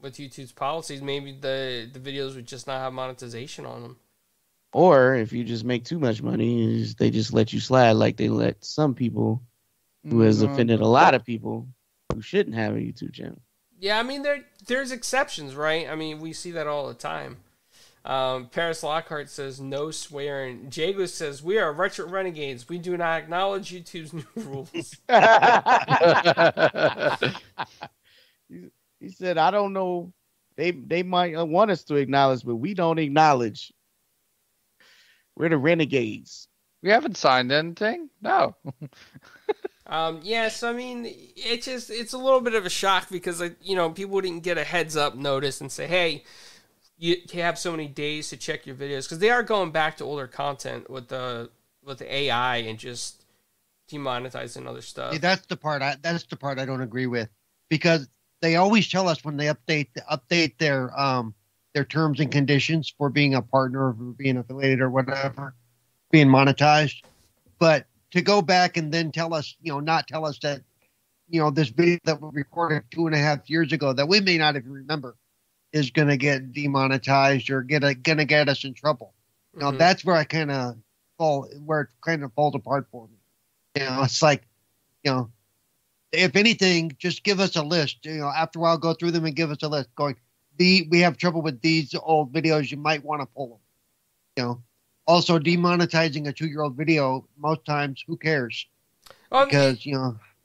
with YouTube's policies. Maybe the videos would just not have monetization on them. Or if you just make too much money, they just let you slide, like they let some people who has offended a lot of people who shouldn't have a YouTube channel. Yeah, I mean, there's exceptions, right? I mean, we see that all the time. Paris Lockhart says, no swearing. Jago says, we are Retro Renegades. We do not acknowledge YouTube's new rules. He said, I don't know. They might want us to acknowledge, but we don't acknowledge. We're the Renegades. We haven't signed anything. No. So, I mean, it's a little bit of a shock because, people didn't get a heads up notice and say, hey, you have so many days to check your videos, because they are going back to older content with the AI and just demonetizing other stuff. Yeah, that's the part I don't agree with, because they always tell us when they update their terms and conditions for being a partner or being affiliated or whatever, being monetized. But to go back and then tell us, not tell us that, this video that we recorded 2.5 years ago that we may not even remember is going to get demonetized or going to get us in trouble. Now, that's where I kind of falls apart for me. It's like, if anything, just give us a list. After a while, go through them and give us a list going, we have trouble with these old videos. You might want to pull them. Also, demonetizing a 2-year-old video, most times, who cares? Because,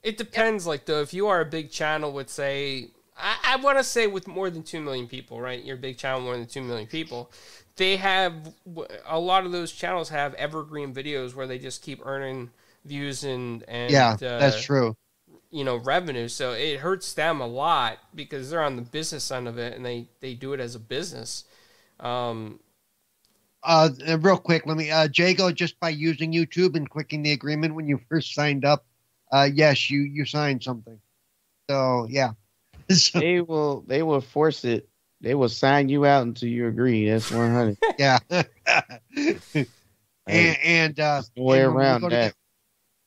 it depends. Like, though, if you are a big channel with, say, I want to say with more than 2 million people, right? Your big channel, more than 2 million people. They have, a lot of those channels have evergreen videos where they just keep earning views and yeah, that's true. Revenue. So it hurts them a lot because they're on the business end of it and they do it as a business. Real quick, let me, Jago, just by using YouTube and clicking the agreement when you first signed up, yes, you signed something. So, yeah. They will force it. They will sign you out until you agree. That's 100. Yeah. and the way around that.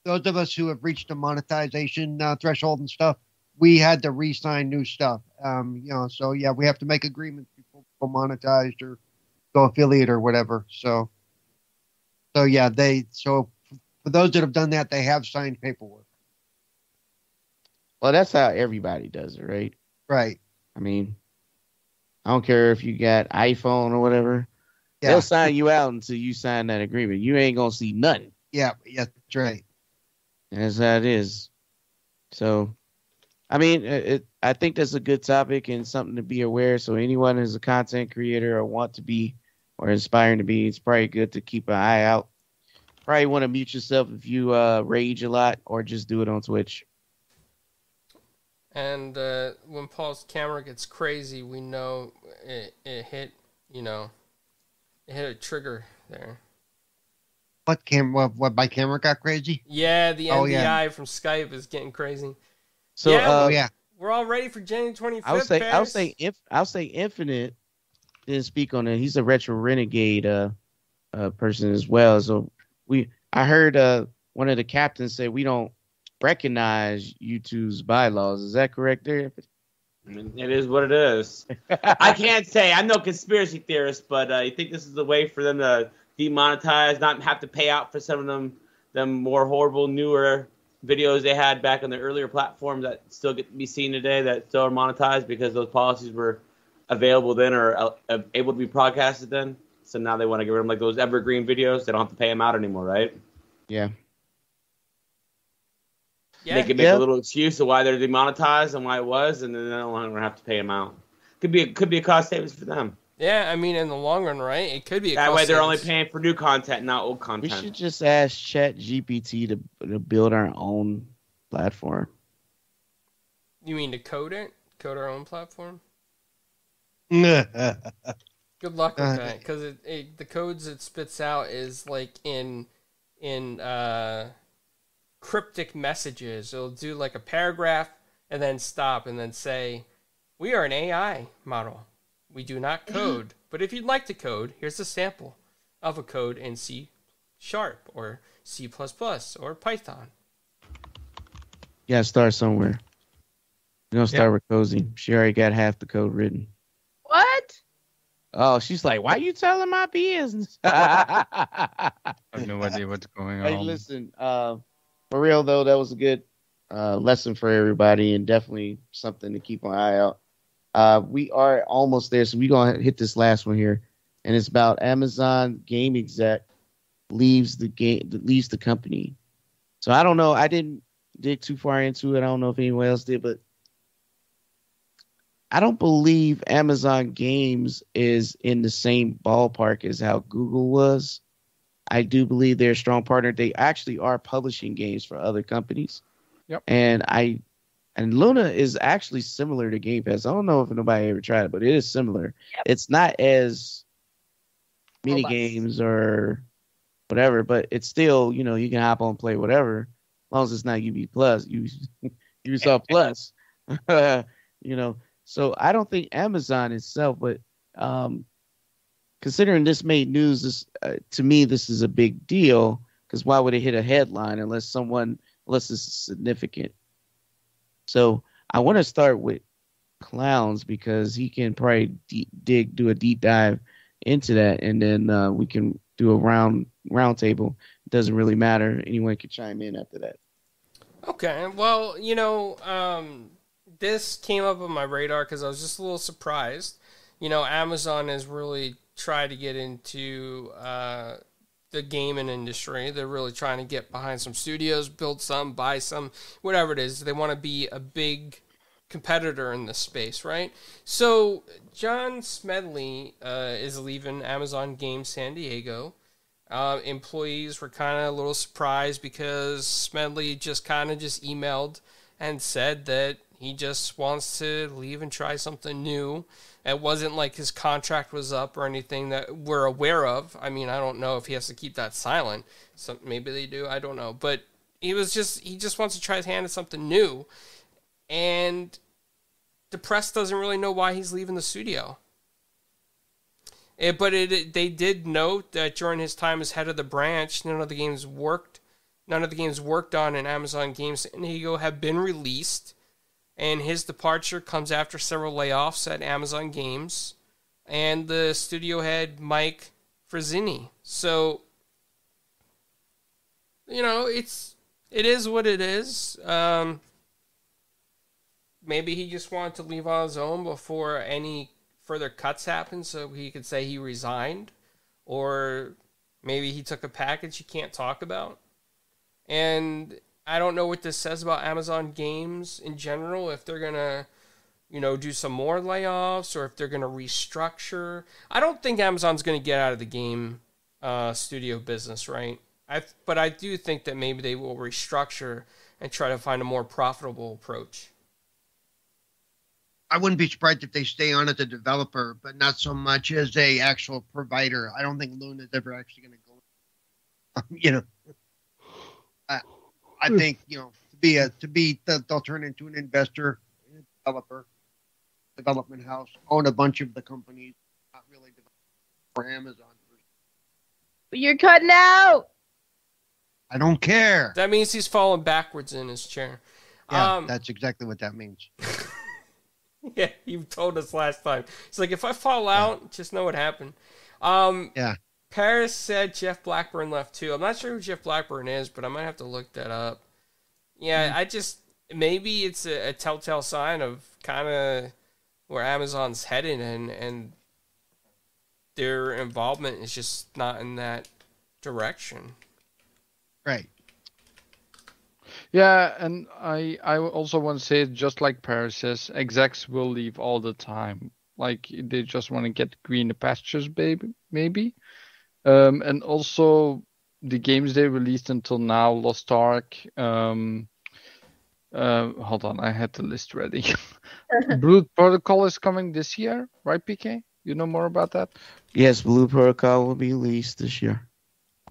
Those of us who have reached the monetization threshold and stuff, we had to re-sign new stuff. So yeah, we have to make agreements before people monetized or go affiliate or whatever. So yeah, for those that have done that, they have signed paperwork. Well, that's how everybody does it, right? Right. I mean, I don't care if you got iPhone or whatever. Yeah. They'll sign you out until you sign that agreement. You ain't going to see nothing. Yeah, that's right. As that is. So, I mean, I think that's a good topic and something to be aware. So anyone who's a content creator or want to be or inspiring to be, it's probably good to keep an eye out. Probably want to mute yourself if you rage a lot, or just do it on Twitch. And when Paul's camera gets crazy, we know it hit, you know, it hit a trigger there. What camera? What, my camera got crazy? Yeah, the NDI from Skype is getting crazy. So we're all ready for January 25th. I'll say Infinite didn't speak on it. He's a Retro Renegade person as well. So I heard one of the captains say we don't recognize YouTube's bylaws. Is that correct there? It is what it is. I can't say. I'm no conspiracy theorist, but you think this is the way for them to demonetize, not have to pay out for some of them more horrible, newer videos they had back on the earlier platforms that still get to be seen today that still are monetized because those policies were available then or able to be broadcasted then? So now they want to get rid of like those evergreen videos. They don't have to pay them out anymore, right? Yeah. Yeah, they could make a little excuse of why they're demonetized and why it was, and then they don't longer have to pay them out. Could be a cost savings for them. Yeah, I mean, in the long run, right? It could be a cost savings. That way they're only paying for new content, not old content. We should just ask ChatGPT to build our own platform. You mean to code it? Code our own platform? Good luck with that, because the codes it spits out is like in cryptic messages. It'll do like a paragraph and then stop and then say, we are an AI model. We do not code. But if you'd like to code, here's a sample of a code in C# or C++ or Python. Yeah, start somewhere. You don't start with coding. She already got half the code written. What? Oh, she's like, why are you telling my business? I have no idea what's going on. Hey, listen, for real, though, that was a good lesson for everybody and definitely something to keep an eye out. We are almost there, so we're going to hit this last one here. And it's about Amazon game exec leaves the company. So I don't know. I didn't dig too far into it. I don't know if anyone else did, but I don't believe Amazon Games is in the same ballpark as how Google was. I do believe they're a strong partner. They actually are publishing games for other companies. Yep. And Luna is actually similar to Game Pass. I don't know if nobody ever tried it, but it is similar. Yep. It's not as mini games or whatever, but it's still, you know, you can hop on and play whatever, as long as it's not Ubisoft Plus. You know, so I don't think Amazon itself, but considering this made news, to me, this is a big deal because why would it hit a headline unless it's significant? So I want to start with Clowns because he can probably do a deep dive into that, and then we can do a round table. It doesn't really matter. Anyone can chime in after that. Okay. Well, you know, this came up on my radar because I was just a little surprised. You know, Amazon has really tried to get into the gaming industry. They're really trying to get behind some studios, build some, buy some, whatever it is. They want to be a big competitor in this space, right? So John Smedley is leaving Amazon Games San Diego. Employees were kind of a little surprised because Smedley just emailed and said that he just wants to leave and try something new. It wasn't like his contract was up or anything that we're aware of. I mean, I don't know if he has to keep that silent. So maybe they do. I don't know. But he just wants to try his hand at something new. And the press doesn't really know why he's leaving the studio. They did note that during his time as head of the branch, none of the games worked on in Amazon Games San Diego have been released. And his departure comes after several layoffs at Amazon Games and the studio head, Mike Frazzini. So, you know, it is what it is. Maybe he just wanted to leave on his own before any further cuts happened so he could say he resigned. Or maybe he took a package you can't talk about. And I don't know what this says about Amazon Games in general, if they're going to, you know, do some more layoffs or if they're going to restructure. I don't think Amazon's going to get out of the game studio business, right? But I do think that maybe they will restructure and try to find a more profitable approach. I wouldn't be surprised if they stay on as a developer, but not so much as a actual provider. I don't think Luna's ever actually going to go. You know, I think, you know, they'll turn into an investor, developer, development house, own a bunch of the companies, not really develop for Amazon. But you're cutting out. I don't care. That means he's falling backwards in his chair. Yeah, that's exactly what that means. Yeah, you told us last time. It's like, if I fall out, just know what happened. Yeah. Paris said Jeff Blackburn left too. I'm not sure who Jeff Blackburn is, but I might have to look that up. Yeah, I just, maybe it's a telltale sign of kind of where Amazon's heading, and their involvement is just not in that direction. Right. Yeah, and I also want to say, just like Paris says, execs will leave all the time. Like, they just want to get greener pastures, maybe. And also, the games they released until now, Lost Ark. Hold on, I had the list ready. Blue Protocol is coming this year, right, PK? You know more about that? Yes, Blue Protocol will be released this year.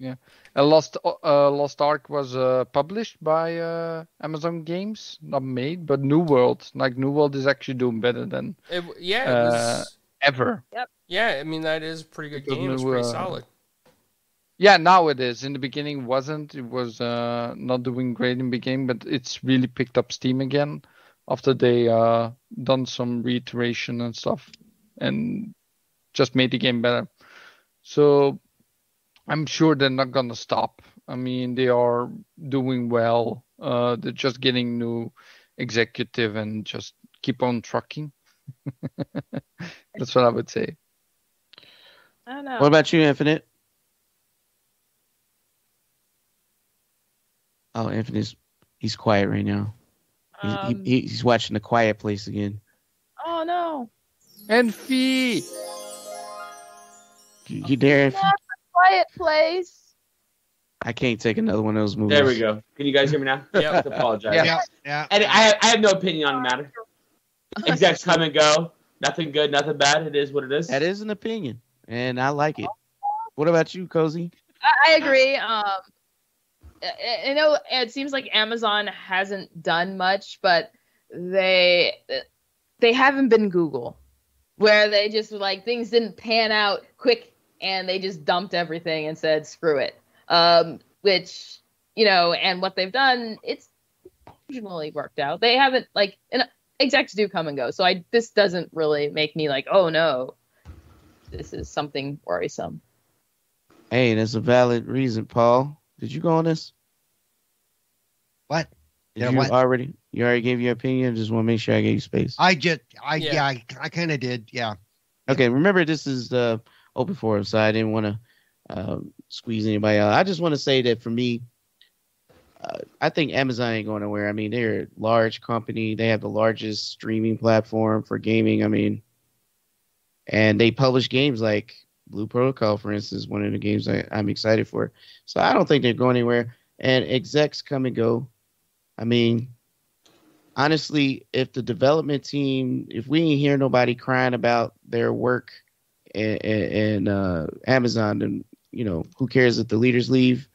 Yeah, and Lost Ark was published by Amazon Games, not made, but New World. Like, New World is actually doing better than it was ever. Yep. Yeah, I mean, that is a pretty good game. It's pretty solid. Yeah, now it is. In the beginning, it wasn't. It was not doing great in the beginning, but it's really picked up steam again after they done some reiteration and stuff, and just made the game better. So I'm sure they're not going to stop. I mean, they are doing well. They're just getting new executive and just keep on trucking. That's what I would say. I don't know. What about you, Infinite? Oh, Infinite's, he's quiet right now. He's watching The Quiet Place again. Oh, no. Enfi! You dare, Infinite? Quiet Place. I can't take another one of those movies. There we go. Can you guys hear me now? Yeah. I apologize. Yeah. And I have no opinion on the matter. Execs come and go. Nothing good, nothing bad. It is what it is. That is an opinion, and I like it. What about you, Cozy? I agree. I know it seems like Amazon hasn't done much, but they haven't been Google, where they just, like, things didn't pan out quick. And they just dumped everything and said, screw it. Which, you know, and what they've done, it's usually worked out. They haven't, like, and execs do come and go. So this doesn't really make me like, oh, no, this is something worrisome. Hey, that's a valid reason, Paul. Did you go on this? What? You already gave your opinion? I just want to make sure I gave you space. I kind of did, yeah. Okay, remember, this is the open forum, so I didn't want to squeeze anybody out. I just want to say that for me, I think Amazon ain't going nowhere. I mean, they're a large company. They have the largest streaming platform for gaming. I mean, and they publish games like Blue Protocol, for instance, one of the games I'm excited for. So I don't think they're going anywhere. And execs come and go. I mean, honestly, if the development team, if we ain't hear nobody crying about their work, and Amazon, and, you know, who cares if the leaders leave?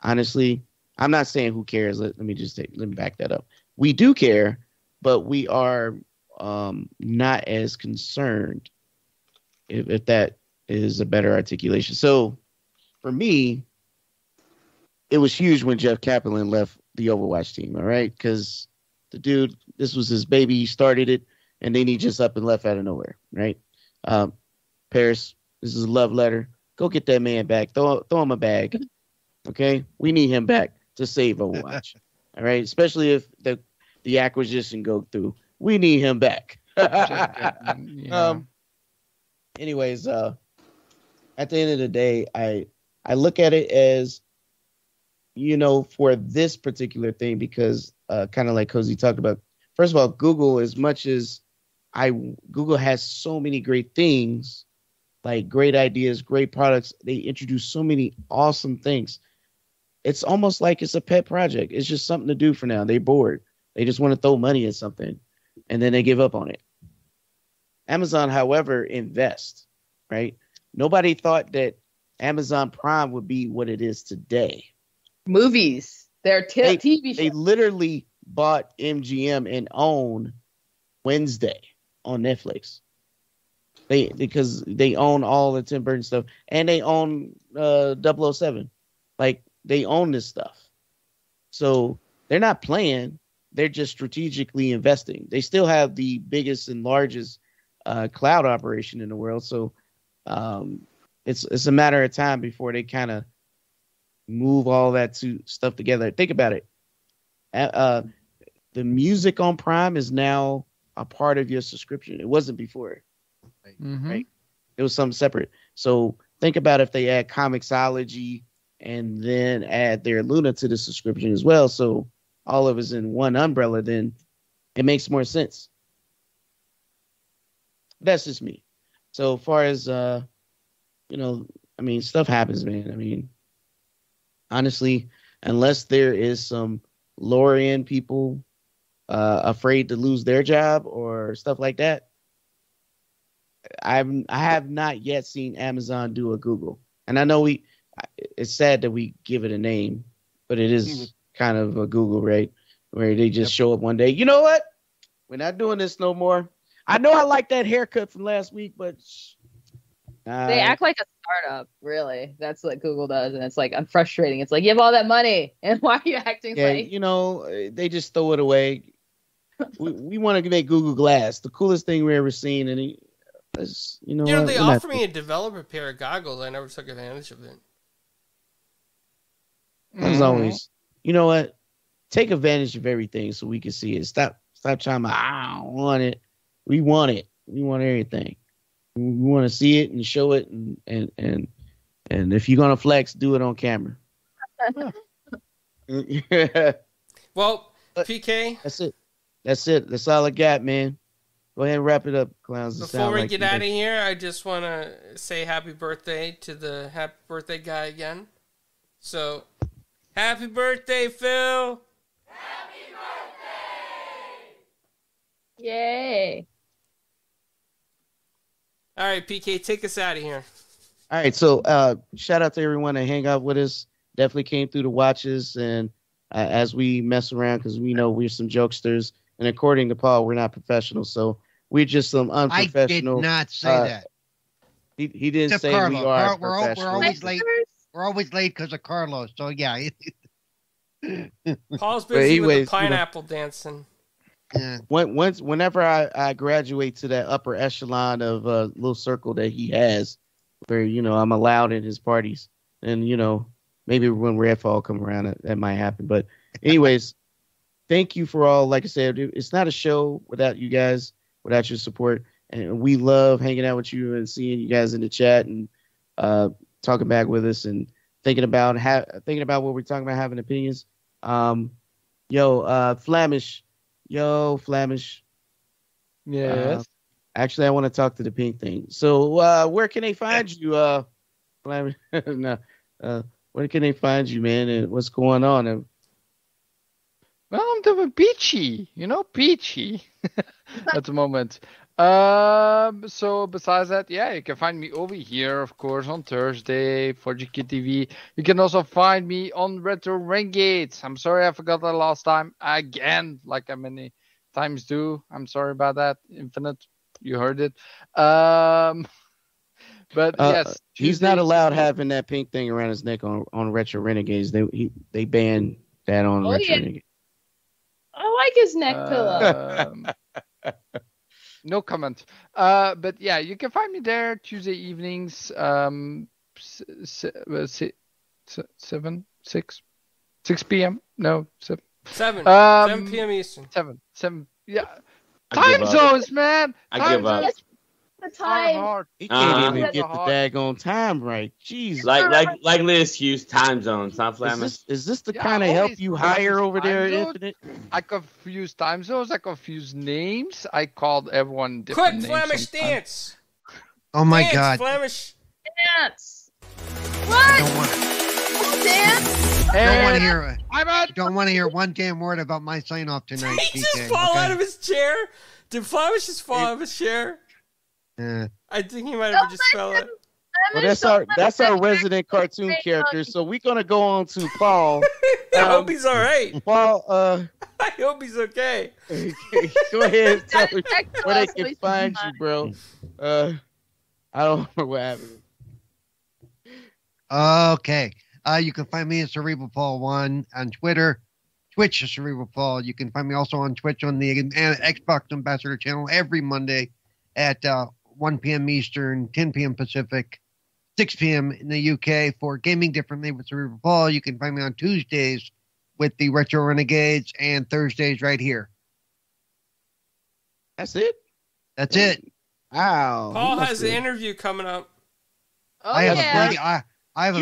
Honestly, I'm not saying who cares. Let me back that up. We do care, but we are not as concerned, if that is a better articulation. So for me, it was huge when Jeff Kaplan left the Overwatch team. All right, because the dude, this was his baby. He started it, and then he just up and left out of nowhere. Right. Paris, this is a love letter. Go get that man back. Throw him a bag. Okay? We need him back to save Overwatch. All right? Especially if the acquisition go through. We need him back. Anyways, at the end of the day, I look at it as, you know, for this particular thing, because kind of like Cozy talked about, first of all, Google, as much as Google has so many great things, like great ideas, great products. They introduce so many awesome things. It's almost like it's a pet project. It's just something to do for now. They're bored. They just want to throw money at something, and then they give up on it. Amazon, however, invests, right? Nobody thought that Amazon Prime would be what it is today. Movies, their TV shows. They literally bought MGM and own Wednesday on Netflix. Because they own all the Tim Burton stuff, and they own 007. Like, they own this stuff. So they're not playing. They're just strategically investing. They still have the biggest and largest cloud operation in the world. So it's a matter of time before they kind of move all that stuff together. Think about it. The music on Prime is now a part of your subscription. It wasn't before. Mm-hmm. Right? It was something separate. So think about if they add Comixology and then add their Luna to the subscription as well. So all of us in one umbrella, then it makes more sense. That's just me. So far as, stuff happens, man. I mean, honestly, unless there is some lower end people afraid to lose their job or stuff like that, I have not yet seen Amazon do a Google. And I know it's sad that we give it a name, but it is kind of a Google, right? Where they just show up one day. You know what? We're not doing this no more. I know I like that haircut from last week, but they act like a startup, really. That's what Google does, and it's like, I'm frustrating. It's like, you have all that money, and why are you acting like... You know, they just throw it away. we want to make Google Glass the coolest thing we've ever seen, and they offered me a developer pair of goggles. I never took advantage of it. As always, you know what? Take advantage of everything so we can see it. Stop trying to, I don't want it. We want it. We want everything. We want to see it and show it. And if you're going to flex, do it on camera. Well, PK. That's it. That's all I got, man. Go ahead and wrap it up, clowns. Before we get out of here, I just want to say happy birthday to the happy birthday guy again. So, happy birthday, Phil! Happy birthday! Yay! All right, PK, take us out of here. All right, so shout out to everyone that hang out with us. Definitely came through the watches, and as we mess around, because we know we're some jokesters, and according to Paul, we're not professionals, so... We're just some unprofessional. I did not say that. He didn't say Carlos. We are professional. We're always late. We're always late because of Carlos. So yeah. Paul's busy with the pineapple dancing. Yeah. Whenever I graduate to that upper echelon of a little circle that he has, where I'm allowed in his parties, and maybe when Redfall come around, that might happen. But anyways, thank you for all. Like I said, it's not a show without you guys. Without your support, and we love hanging out with you and seeing you guys in the chat and talking back with us and thinking about what we're talking about, having opinions. Flamish. Yes. Actually, I want to talk to the pink thing. So, where can they find you, Flamish? No. Where can they find you, man? And what's going on? Well, I'm doing peachy, peachy at the moment. So besides that, you can find me over here, of course, on Thursday, 4GQ TV. You can also find me on Retro Renegades. I'm sorry I forgot that last time. Again, like I many times do. I'm sorry about that. Infinite, you heard it. But yes. He's not allowed having that pink thing around his neck on Retro Renegades. They banned that on Retro Renegades. I like his neck pillow. No comment. But yeah, you can find me there Tuesday evenings, 6 p.m. No, 7. 7 p.m. Eastern. 7. Yeah. Time zones, man. I give up. The time. He can't even get the daggone time right. Jeez. Like Liz Hughes, time zone. Is this the kind of help you hire over there at Infinite? I confuse time zones. I confuse names. I called everyone different names. Quick, Flemish dance. Oh, my God. Flemish dance. What? Dance? I don't want to hear it. I don't want to hear one damn word about my sign-off tonight. Did he just fall out of his chair? Did Flemish just fall out of his chair? Yeah. I think he might have just spelled it. Well, that's our resident cartoon character. So we're gonna go on to Paul. I hope he's all right. Paul, I hope he's okay. Go ahead and tell me where they can find you, bro. I don't remember what happened. Okay. You can find me at CerebralPaul1 on Twitter. Twitch is CerebralPaul. You can find me also on Twitch on the Xbox Ambassador channel every Monday at 1 p.m. Eastern, 10 p.m. Pacific, 6 p.m. in the UK for Gaming Differently with CerebralPaul. You can find me on Tuesdays with the Retro Renegades and Thursdays right here. That's it? That's it. Wow. Paul has an interview coming up. Oh, I have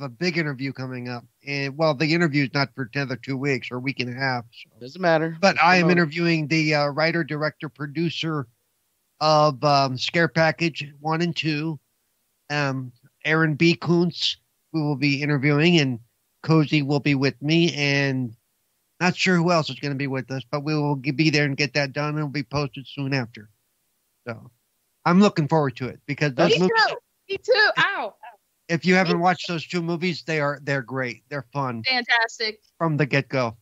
a big interview coming up. And, well, the interview's not for another 2 weeks or a week and a half. So. Doesn't matter. But I am interviewing the writer, director, producer of Scare Package 1 and 2, Aaron B. Koontz, we will be interviewing, and Cozy will be with me, and not sure who else is going to be with us, but we will be there and get that done, and it'll be posted soon after. So I'm looking forward to it because those movies. Me too. Ow. If you haven't watched those two movies, they're great. They're fun. Fantastic. From the get-go.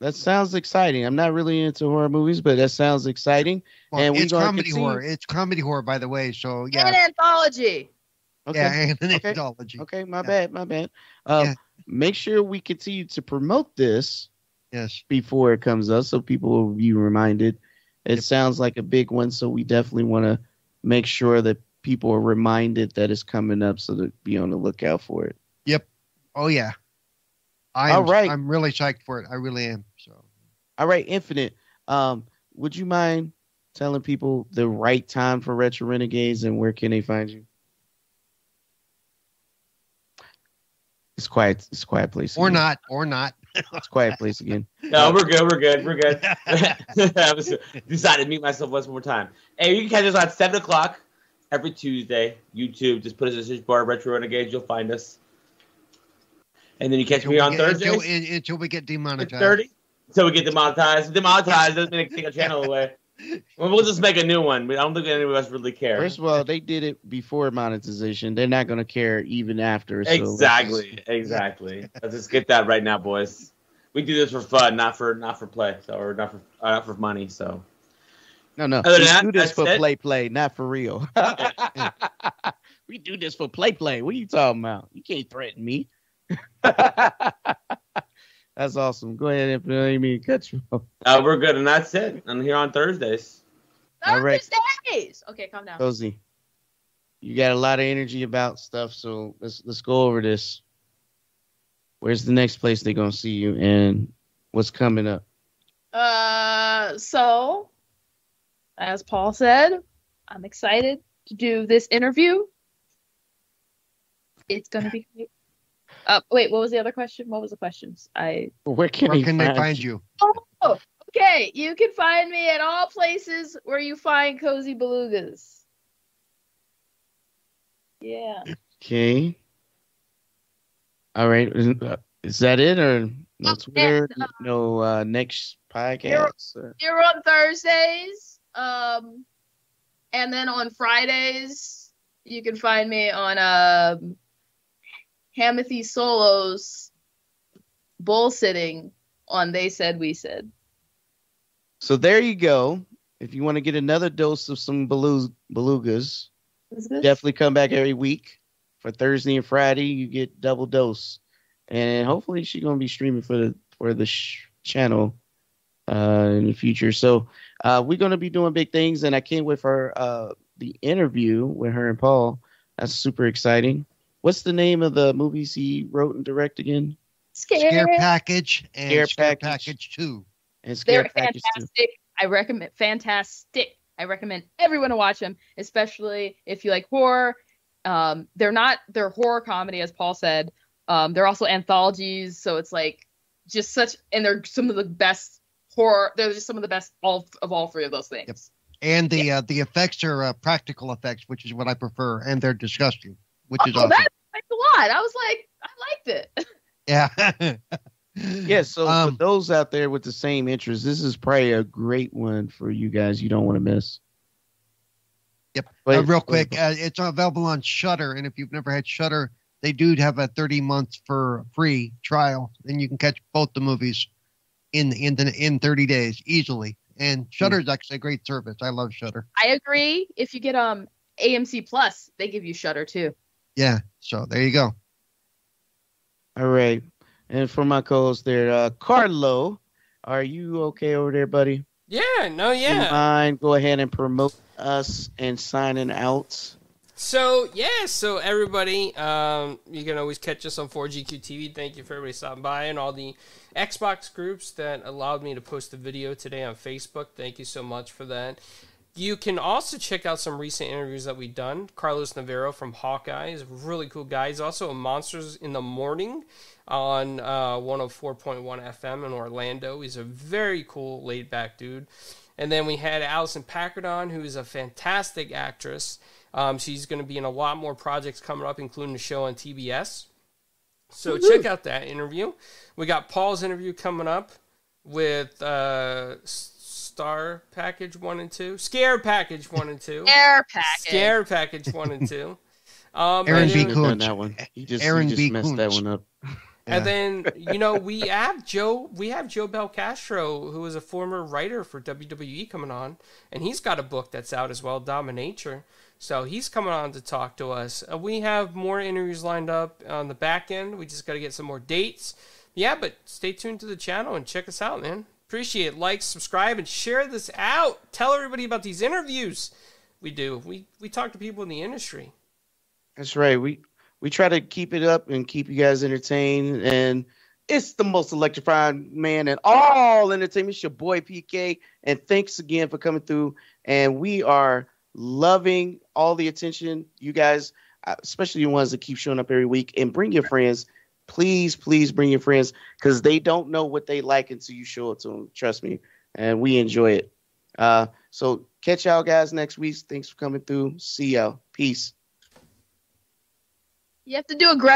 That sounds exciting. I'm not really into horror movies, but that sounds exciting. Well, and it's comedy horror. It's comedy horror, by the way. So yeah. An anthology. Okay. Yeah, and an anthology. Okay, my bad. Make sure we continue to promote this. Yes. Before it comes up, so people will be reminded. It sounds like a big one, so we definitely want to make sure that people are reminded that it's coming up, so to be on the lookout for it. Yep. Oh yeah. All right. I'm really psyched for it. I really am. So. All right, Infinite. Would you mind telling people the right time for Retro Renegades and where can they find you? It's quiet. It's a quiet place. Or again. Not. Or not. It's a quiet place again. No, we're good. We're good. We're good. I decided to mute myself once more time. Hey, you can catch us on 7 o'clock every Tuesday. YouTube. Just put us in the search bar, Retro Renegades. You'll find us. And then you catch me on Thursdays until we get demonetized. 30. Until we get demonetized. Demonetized doesn't mean to take our channel away. We'll just make a new one. I don't think any of us really care. First of all, they did it before monetization. They're not going to care even after. So exactly. Let's just get that right now, boys. We do this for fun, not for play, so, or not for money. So, no. We do this for play, not for real. We do this for play. What are you talking about? You can't threaten me. That's awesome. Go ahead and cut you off. We're good, and that's it. I'm here on Thursdays. Thursdays. Okay, calm down. Cozy, you got a lot of energy about stuff, so let's go over this. Where's the next place they're gonna see you, and what's coming up? So as Paul said, I'm excited to do this interview. It's gonna be great. Wait, what was the other question? What was the questions? Where can they find you? Oh, okay. You can find me at all places where you find Cozy Belugas. Yeah. Okay. All right. Is that it, or no Twitter? No next podcast? You're on Thursdays, and then on Fridays you can find me on Hamethy Solo's bull sitting on They Said We Said. So there you go. If you want to get another dose of some belugas, definitely come back every week for Thursday and Friday. You get double dose, and hopefully she's gonna be streaming for the channel in the future. So we're gonna be doing big things, and I can't wait for the interview with her and Paul. That's super exciting. What's the name of the movies he wrote and directed again? Scare Package and Scare Package 2. And They're fantastic. I recommend fantastic. I recommend everyone to watch them, especially if you like horror. They're horror comedy, as Paul said. They're also anthologies, so it's like just such, and they're some of the best horror. They're just some of the best of all three of those things. Yep. And the effects are practical effects, which is what I prefer, and they're disgusting. Which is awesome. That explains a lot. I was like, I liked it. Yeah. Yeah, so for those out there with the same interest, this is probably a great one for you guys. You don't want to miss. Yep. Real quick, it's available on Shudder, and if you've never had Shudder, they do have a 30 months for free trial, and you can catch both the movies in 30 days easily. And Shudder is actually a great service. I love Shudder. I agree. If you get AMC Plus, they give you Shudder too. Yeah. So there you go. All right. And for my co-host there, Carlo, are you okay over there, buddy? Yeah, no, yeah. Mind, go ahead and promote us and signing out. So, yeah, so everybody, you can always catch us on 4GQ TV. Thank you for everybody stopping by and all the Xbox groups that allowed me to post the video today on Facebook. Thank you so much for that. You can also check out some recent interviews that we've done. Carlos Navarro from Hawkeye is a really cool guy. He's also a Monsters in the Morning on 104.1 FM in Orlando. He's a very cool, laid-back dude. And then we had Allison Packard on, who is a fantastic actress. She's going to be in a lot more projects coming up, including a show on TBS. So check out that interview. We got Paul's interview coming up with... Star Package 1 and 2. Scare Package 1 and 2. Scare Package 1 and 2. Aaron B. Koontz. He just messed that one up. Yeah. And then, you know, we have Joe Belcastro, who is a former writer for WWE, coming on. And he's got a book that's out as well, Dominator. So he's coming on to talk to us. We have more interviews lined up on the back end. We just got to get some more dates. Yeah, but stay tuned to the channel and check us out, man. Appreciate it. Like, subscribe, and share this out. Tell everybody about these interviews we do. We talk to people in the industry. That's right. We try to keep it up and keep you guys entertained. And it's the most electrifying man in all entertainment. It's your boy, PK. And thanks again for coming through. And we are loving all the attention. You guys, especially the ones that keep showing up every week. And bring your friends. Please bring your friends, because they don't know what they like until you show it to them. Trust me. And we enjoy it. So catch y'all guys next week. Thanks for coming through. See y'all. Peace. You have to do aggressive.